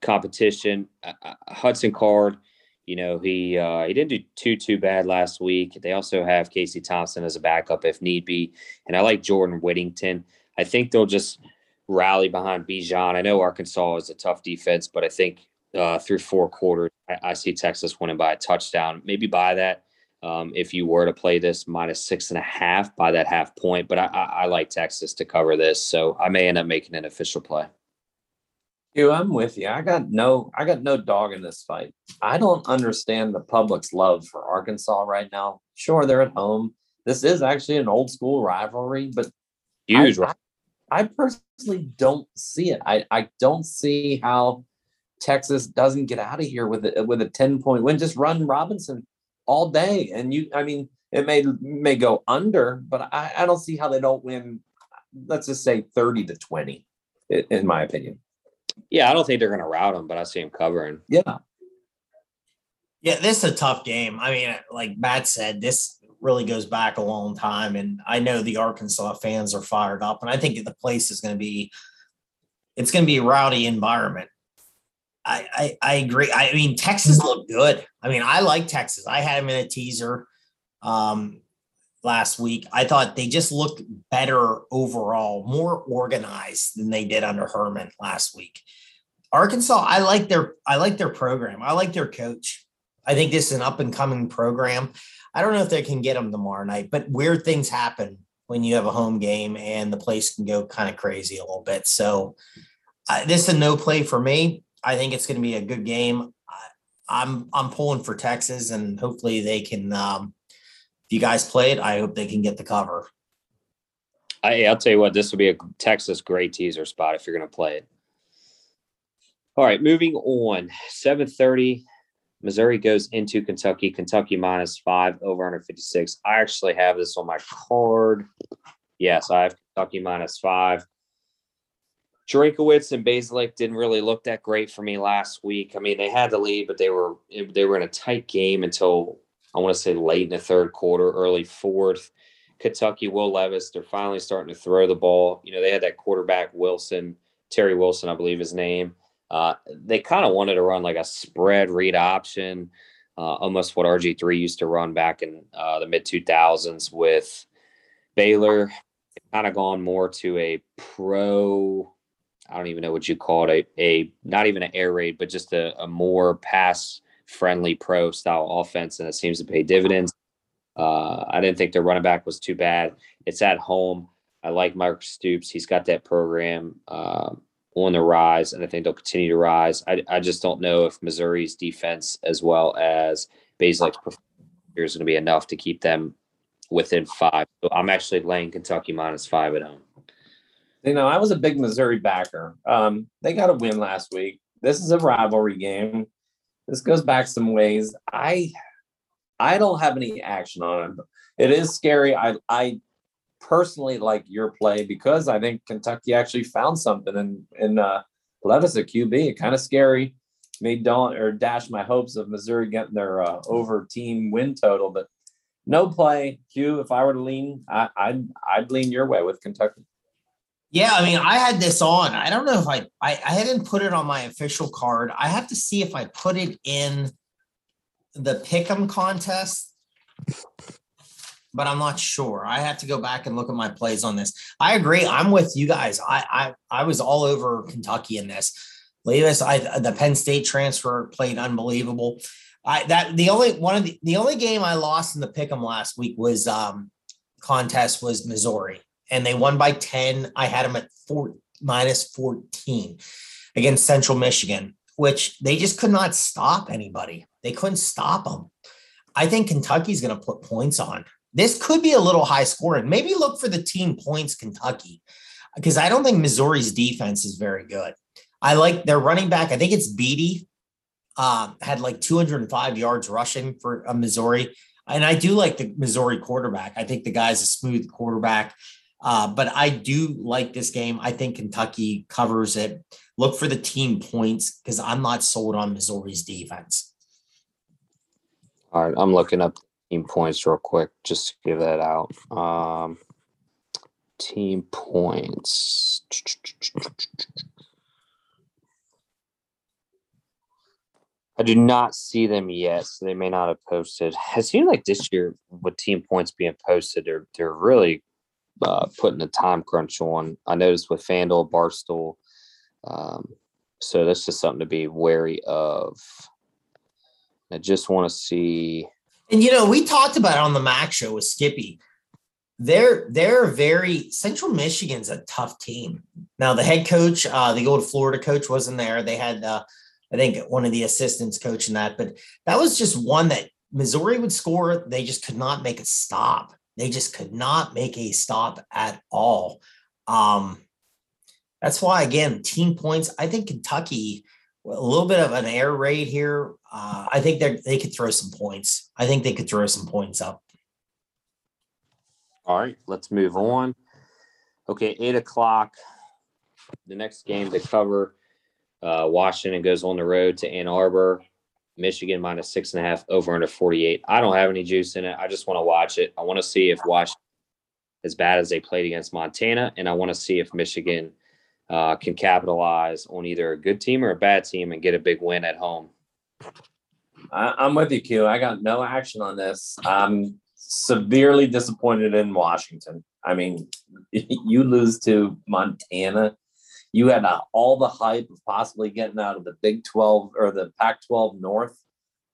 competition. Uh, Hudson Card, you know, he uh, he didn't do too, too bad last week. They also have Casey Thompson as a backup if need be. And I like Jordan Whittington. I think they'll just rally behind Bijan. I know Arkansas is a tough defense, but I think uh, through four quarters, I, I see Texas winning by a touchdown. Maybe by that. Um, if you were to play this minus six and a half by that half point, but I, I, I like Texas to cover this, so I may end up making an official play. Dude, I'm with you. I got no, I got no dog in this fight. I don't understand the public's love for Arkansas right now. Sure, they're at home. This is actually an old school rivalry, but huge. I, I, I personally don't see it. I, I don't see how Texas doesn't get out of here with a, with a ten point win. Just run Robinson all day. And you, I mean, it may may go under, but I, I don't see how they don't win. Let's just say thirty to twenty, in my opinion. Yeah, I don't think they're going to rout them, but I see them covering. Yeah. Yeah, this is a tough game. I mean, like Matt said, this really goes back a long time. And I know the Arkansas fans are fired up. And I think the place is going to be, it's going to be a rowdy environment. I, I, I agree. I mean, Texas looked good. I mean, I like Texas. I had them in a teaser um, last week. I thought they just looked better overall, more organized than they did under Herman last week. Arkansas, I like their I like their program. I like their coach. I think this is an up-and-coming program. I don't know if they can get them tomorrow night, but weird things happen when you have a home game and the place can go kind of crazy a little bit. So uh, this is a no play for me. I think it's going to be a good game. I'm I'm pulling for Texas, and hopefully they can. Um, if you guys play it, I hope they can get the cover. I, I'll tell you what, this will be a Texas great teaser spot if you're going to play it. All right, moving on. seven thirty, Missouri goes into Kentucky. Kentucky minus five, over one fifty-six. I actually have this on my card. Yes, I have Kentucky minus five. Drinkowitz and Basilek didn't really look that great for me last week. I mean, they had the lead, but they were they were in a tight game until, I want to say, late in the third quarter, early fourth. Kentucky, Will Levis, they're finally starting to throw the ball. You know, they had that quarterback Wilson, Terry Wilson, I believe his name. Uh, they kind of wanted to run like a spread read option, uh, almost what R G three used to run back in uh, the mid two thousands with Baylor. They've kind of gone more to a pro – I don't even know what you call it, a, a not even an air raid, but just a, a more pass-friendly pro-style offense, and it seems to pay dividends. Uh, I didn't think their running back was too bad. It's at home. I like Mark Stoops. He's got that program. Uh, on the rise, and I think they'll continue to rise. I, I just don't know if Missouri's defense as well as Baselak's performance here is going to be enough to keep them within five. So I'm actually laying Kentucky minus five at home. You know, I was a big Missouri backer. Um, they got a win last week. This is a rivalry game. This goes back some ways. I I don't have any action on it. It is scary. I I personally like your play because I think Kentucky actually found something and and uh, led us a Q B. Kind of scary. Made don't or dash my hopes of Missouri getting their uh, over team win total, but no play. Q, if I were to lean, I, I'd I'd lean your way with Kentucky. Yeah, I mean, I had this on. I don't know if I, I, I hadn't put it on my official card. I have to see if I put it in the pick'em contest, but I'm not sure. I have to go back and look at my plays on this. I agree. I'm with you guys. I I, I was all over Kentucky in this. Levis, I the Penn State transfer played unbelievable. I that the only one of the, the only game I lost in the pick'em last week was um contest was Missouri. And they won by ten. I had them at four, minus fourteen against Central Michigan, which they just could not stop anybody. They couldn't stop them. I think Kentucky's going to put points on. This could be a little high scoring. Maybe look for the team points, Kentucky, because I don't think Missouri's defense is very good. I like their running back. I think it's Beatty. Um, had like two hundred five yards rushing for uh, Missouri. And I do like the Missouri quarterback. I think the guy's a smooth quarterback. Uh, but I do like this game. I think Kentucky covers it. Look for the team points because I'm not sold on Missouri's defense. All right, I'm looking up team points real quick just to give that out. Um, team points. I do not see them yet, so they may not have posted. It seems like this year with team points being posted, they're they're really – Uh, putting a time crunch on. I noticed with FanDuel, Barstool. Um, so that's just something to be wary of. I just want to see. And, you know, we talked about it on the Mac show with Skippy. They're, they're very – Central Michigan's a tough team. Now, the head coach, uh, the old Florida coach wasn't there. They had, uh, I think, one of the assistants coaching that. But that was just one that Missouri would score. They just could not make a stop. They just could not make a stop at all. Um, that's why, again, team points. I think Kentucky, a little bit of an air raid here. Uh, I think they they could throw some points. I think they could throw some points up. All right, let's move on. Okay, eight o'clock. The next game to cover, uh, Washington goes on the road to Ann Arbor. Michigan minus six and a half, over under forty-eight. I don't have any juice in it. I just want to watch it. I want to see if Washington as bad as they played against Montana, and I want to see if Michigan uh, can capitalize on either a good team or a bad team and get a big win at home. I, I'm with you, Q. I got no action on this. I'm severely disappointed in Washington. I mean, you lose to Montana. You had uh, all the hype of possibly getting out of the Big twelve or the Pac twelve North.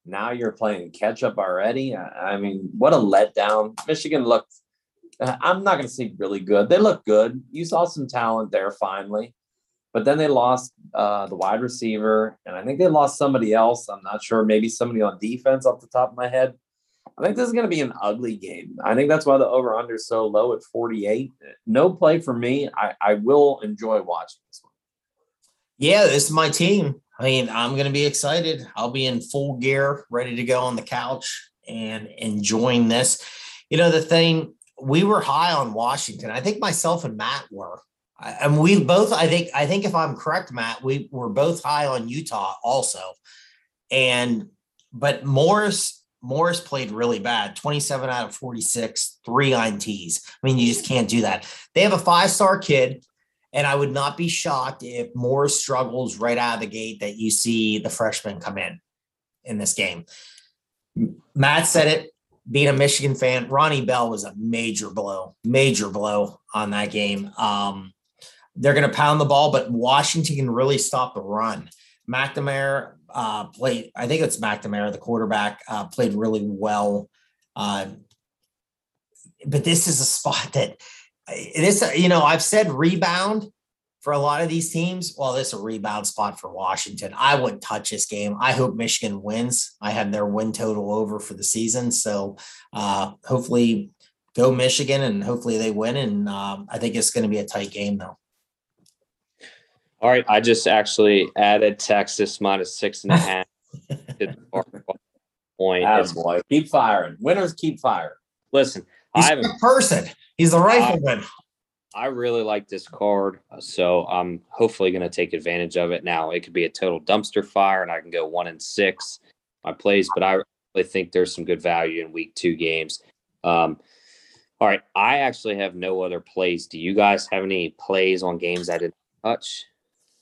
Now you're playing catch up already. I, I mean, what a letdown. Michigan looked, uh, I'm not going to say really good. They look good. You saw some talent there finally, but then they lost uh, the wide receiver. And I think they lost somebody else. I'm not sure. Maybe somebody on defense off the top of my head. I think this is going to be an ugly game. I think that's why the over-under is so low at forty-eight. No play for me. I, I will enjoy watching this one. Yeah, this is my team. I mean, I'm going to be excited. I'll be in full gear, ready to go on the couch and enjoying this. You know, the thing, we were high on Washington. I think myself and Matt were. I, and we both, I think, I think if I'm correct, Matt, we were both high on Utah also. And, but Morris... Morris played really bad, twenty-seven out of forty-six, three I N Ts. I mean, you just can't do that. They have a five-star kid, and I would not be shocked if Morris struggles right out of the gate that you see the freshman come in in this game. Matt said it, being a Michigan fan, Ronnie Bell was a major blow, major blow on that game. Um, they're going to pound the ball, but Washington can really stop the run. McNamara uh, played, I think it's McNamara, the quarterback, uh, played really well. Uh, but this is a spot that this, you know, I've said rebound. for a lot of these teams, well, this is a rebound spot for Washington. I wouldn't touch this game. I hope Michigan wins. I had their win total over for the season. So uh, hopefully go Michigan and hopefully they win. And um, I think it's going to be a tight game though. All right. I just actually added Texas minus six and a half. to the point. Adam, boy. Keep firing. Winners keep firing. Listen, he's I a person. He's a rifleman. I really like this card, so I'm hopefully going to take advantage of it. Now, it could be a total dumpster fire, and I can go one and six my plays, but I really think there's some good value in week two games. Um, all right, I actually have no other plays. Do you guys have any plays on games I didn't touch?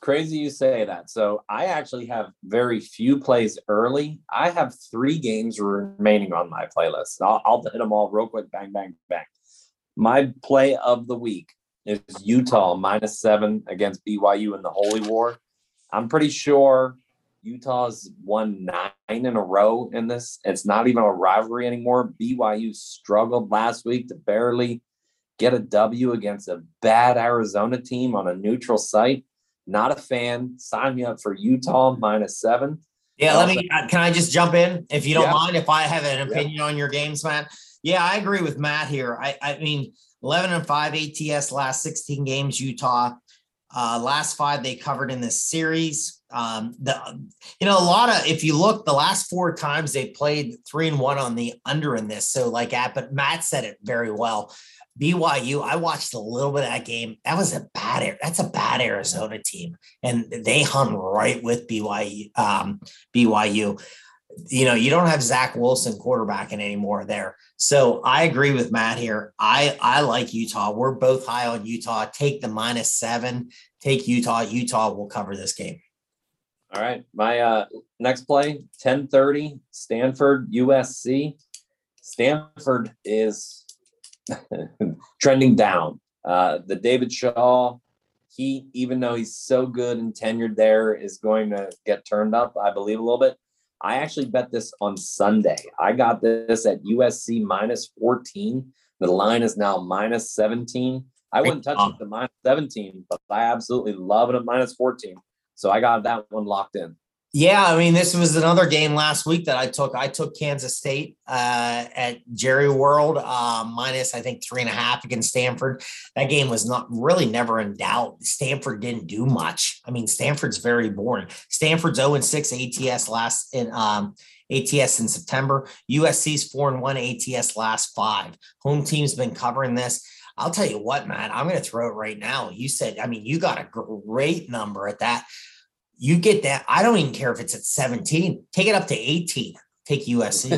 Crazy you say that. So I actually have very few plays early. I have three games remaining on my playlist. I'll, I'll hit them all real quick, bang, bang, bang. My play of the week is Utah minus seven against B Y U in the Holy War. I'm pretty sure Utah's won nine in a row in this. It's not even a rivalry anymore. B Y U struggled last week to barely get a W against a bad Arizona team on a neutral site. Not a fan. Sign me up for Utah minus seven. Yeah, let me. Can I just jump in if you don't yeah. mind? If I have an opinion yeah. on your games, Matt. Yeah, I agree with Matt here. I, I mean, eleven and five A T S last sixteen games, Utah. Uh, last five they covered in this series. Um, the you know, a lot of if you look, the last four times they played three and one on the under in this. So like at, but Matt said it very well. B Y U, I watched a little bit of that game. That was a bad that's a bad Arizona team. And they hung right with B Y U um, B Y U. You know, you don't have Zach Wilson quarterbacking anymore there. So I agree with Matt here. I, I like Utah. We're both high on Utah. Take the minus seven. Take Utah. Utah will cover this game. All right. My uh, next play, ten thirty, Stanford, U S C. Stanford is trending down. Uh, the David Shaw, he, even though he's so good and tenured there, is going to get turned up, I believe, a little bit. I actually bet this on Sunday. I got this at U S C minus fourteen. The line is now minus seventeen. I wouldn't touch it to minus seventeen, but I absolutely love it at minus fourteen. So I got that one locked in. Yeah, I mean, this was another game last week that I took. I took Kansas State uh, at Jerry World uh, minus, I think, three and a half against Stanford. That game was not really never in doubt. Stanford didn't do much. I mean, Stanford's very boring. Stanford's oh and six A T S last in um, A T S in September. U S C's four and one A T S last five. Home team's been covering this. I'll tell you what, Matt, I'm going to throw it right now. You said, I mean, you got a great number at that. You get that. I don't even care if it's at seventeen. Take it up to eighteen. Take U S C.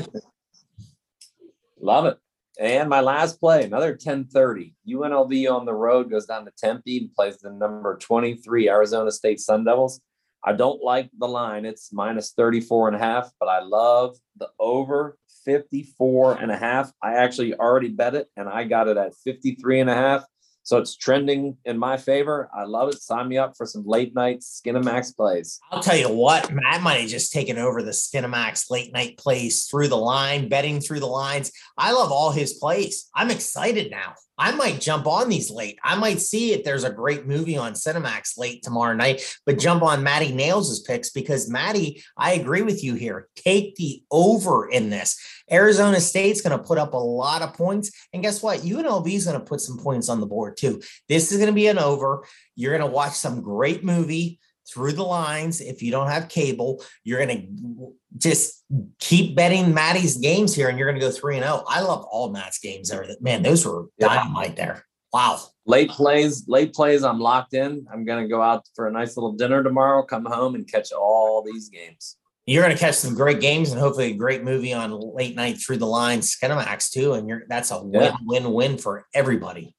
Love it. And my last play, another ten thirty. U N L V on the road goes down to Tempe and plays the number twenty-three Arizona State Sun Devils. I don't like the line. It's minus thirty-four and a half, but I love the over fifty-four and a half. I actually already bet it, and I got it at fifty-three and a half. So it's trending in my favor. I love it. Sign me up for some late night Skinamax plays. I'll tell you what, Matt might have just taken over the Skinamax late night plays through the line, betting through the lines. I love all his plays. I'm excited now. I might jump on these late. I might see if there's a great movie on Cinemax late tomorrow night, but jump on Matty Nails' picks because Matty, I agree with you here. Take the over in this. Arizona State's going to put up a lot of points. And guess what? U N L V is going to put some points on the board too. This is going to be an over. You're going to watch some great movie through the lines. If you don't have cable, you're going to just keep betting Matty's games here and you're going to go three and oh. I love all Matt's games. Man, those were dynamite there. Wow. Late plays, late plays. I'm locked in. I'm going to go out for a nice little dinner tomorrow, come home and catch all these games. You're going to catch some great games and hopefully a great movie on late night through the lines, Skinamax too. And you're, that's a win, yeah. win, win for everybody.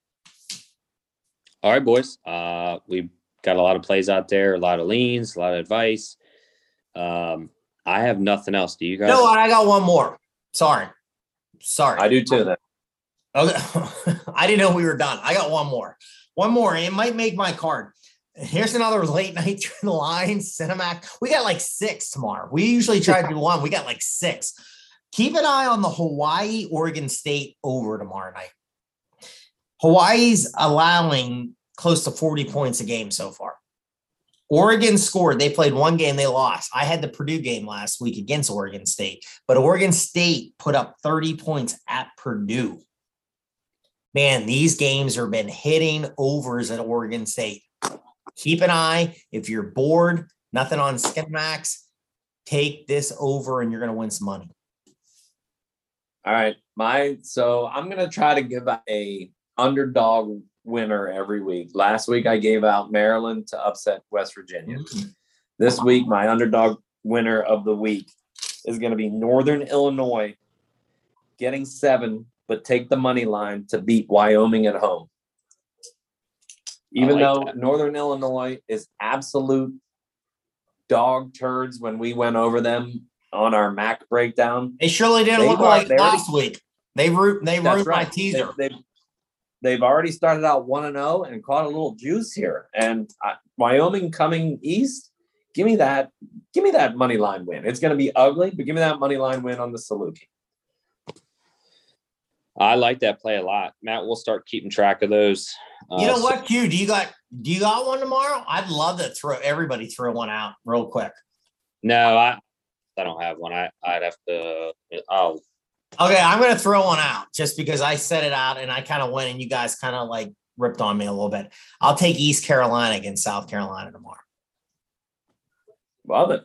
All right, boys. Uh, we got a lot of plays out there, a lot of leans, a lot of advice. Um, I have nothing else. Do you guys? No, I got one more. Sorry. Sorry. I do too. Then. Okay. I didn't know we were done. I got one more. One more. It might make my card. Here's another late night through the lines, Cinemax. We got like six tomorrow. We usually try to do one. We got like six. Keep an eye on the Hawaii, Oregon State over tomorrow night. Hawaii's allowing close to forty points a game so far. Oregon scored. They played one game. They lost. I had the Purdue game last week against Oregon State, but Oregon State put up thirty points at Purdue. Man, these games have been hitting overs at Oregon State. Keep an eye. If you're bored, nothing on SkinMax, take this over and you're going to win some money. All right. My, so I'm going to try to give a underdog winner every week. Last week, I gave out Maryland to upset West Virginia. This week, my underdog winner of the week is going to be Northern Illinois getting seven, but take the money line to beat Wyoming at home. Even like though that. Northern Illinois is absolute dog turds when we went over them on our M A C breakdown. They surely didn't they look are, like last already, week. They root, they root right. my teaser. They, they, they've already started out one and oh and caught a little juice here. And uh, Wyoming coming east, give me that, give me that money line win. It's going to be ugly, but give me that money line win on the Saluki. I like that play a lot, Matt. We'll start keeping track of those. Uh, you know what, Q? Do you got do you got one tomorrow? I'd love to throw everybody throw one out real quick. No, I I don't have one. I I'd have to. Oh, okay. I'm gonna throw one out just because I said it out and I kind of went and you guys kind of like ripped on me a little bit. I'll take East Carolina against South Carolina tomorrow. Love it.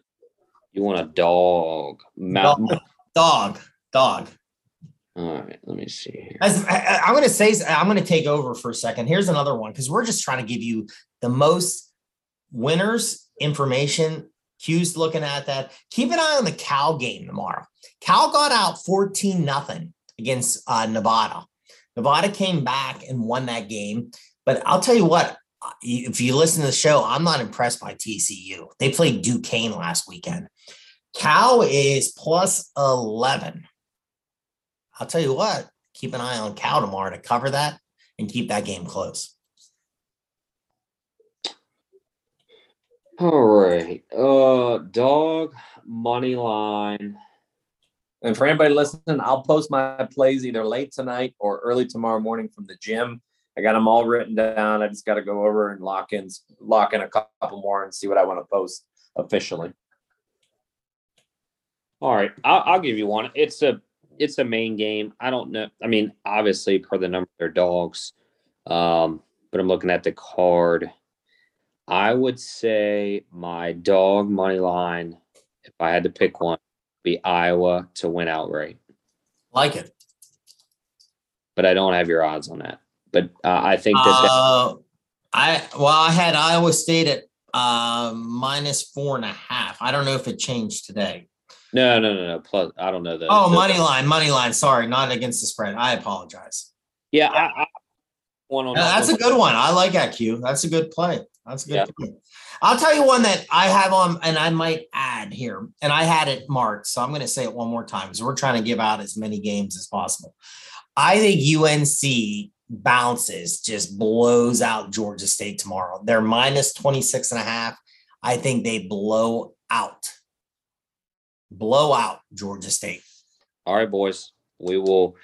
You want a dog? Mountain dog. Dog. Dog. All right, let me see here. As, I, I'm going to say, I'm going to take over for a second. Here's another one because we're just trying to give you the most winners information. Q's looking at that. Keep an eye on the Cal game tomorrow. Cal got out fourteen nothing against uh, Nevada. Nevada came back and won that game. But I'll tell you what, if you listen to the show, I'm not impressed by T C U. They played Duquesne last weekend. Cal is plus eleven. I'll tell you what, keep an eye on Cal tomorrow to cover that and keep that game close. All right. Uh, dog, money line. And for anybody listening, I'll post my plays either late tonight or early tomorrow morning from the gym. I got them all written down. I just got to go over and lock in, lock in a couple more and see what I want to post officially. All right. I'll, I'll give you one. It's a, It's a main game. I don't know. I mean, obviously, per the number, they're dogs. Um, but I'm looking at the card. I would say my dog money line, if I had to pick one, would be Iowa to win outright. Like it. But I don't have your odds on that. But uh, I think that, uh, that. I well, I had Iowa State at uh, minus four and a half. I don't know if it changed today. No, no, no, no. Plus, I don't know that. Oh, money line, money line. Sorry, not against the spread. I apologize. Yeah, I, I one on no, that's a good one. I like that, Q. That's a good play. That's a good yeah. play. I'll tell you one that I have on, and I might add here, and I had it marked, so I'm going to say it one more time because we're trying to give out as many games as possible. I think U N C bounces, just blows out Georgia State tomorrow. They're minus twenty-six and a half. I think they blow out. Blow out Georgia State. All right, boys. We will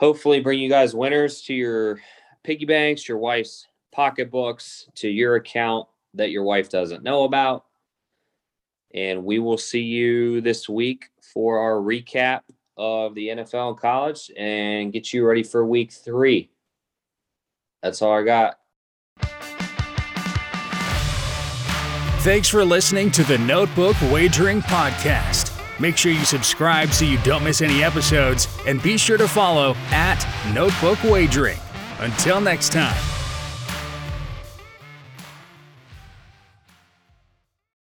hopefully bring you guys winners to your piggy banks, your wife's pocketbooks, to your account that your wife doesn't know about. And we will see you this week for our recap of the N F L and college and get you ready for week three. That's all I got. Thanks for listening to the Notebook Wagering Podcast. Make sure you subscribe so you don't miss any episodes, and be sure to follow at Notebook Wagering. Until next time.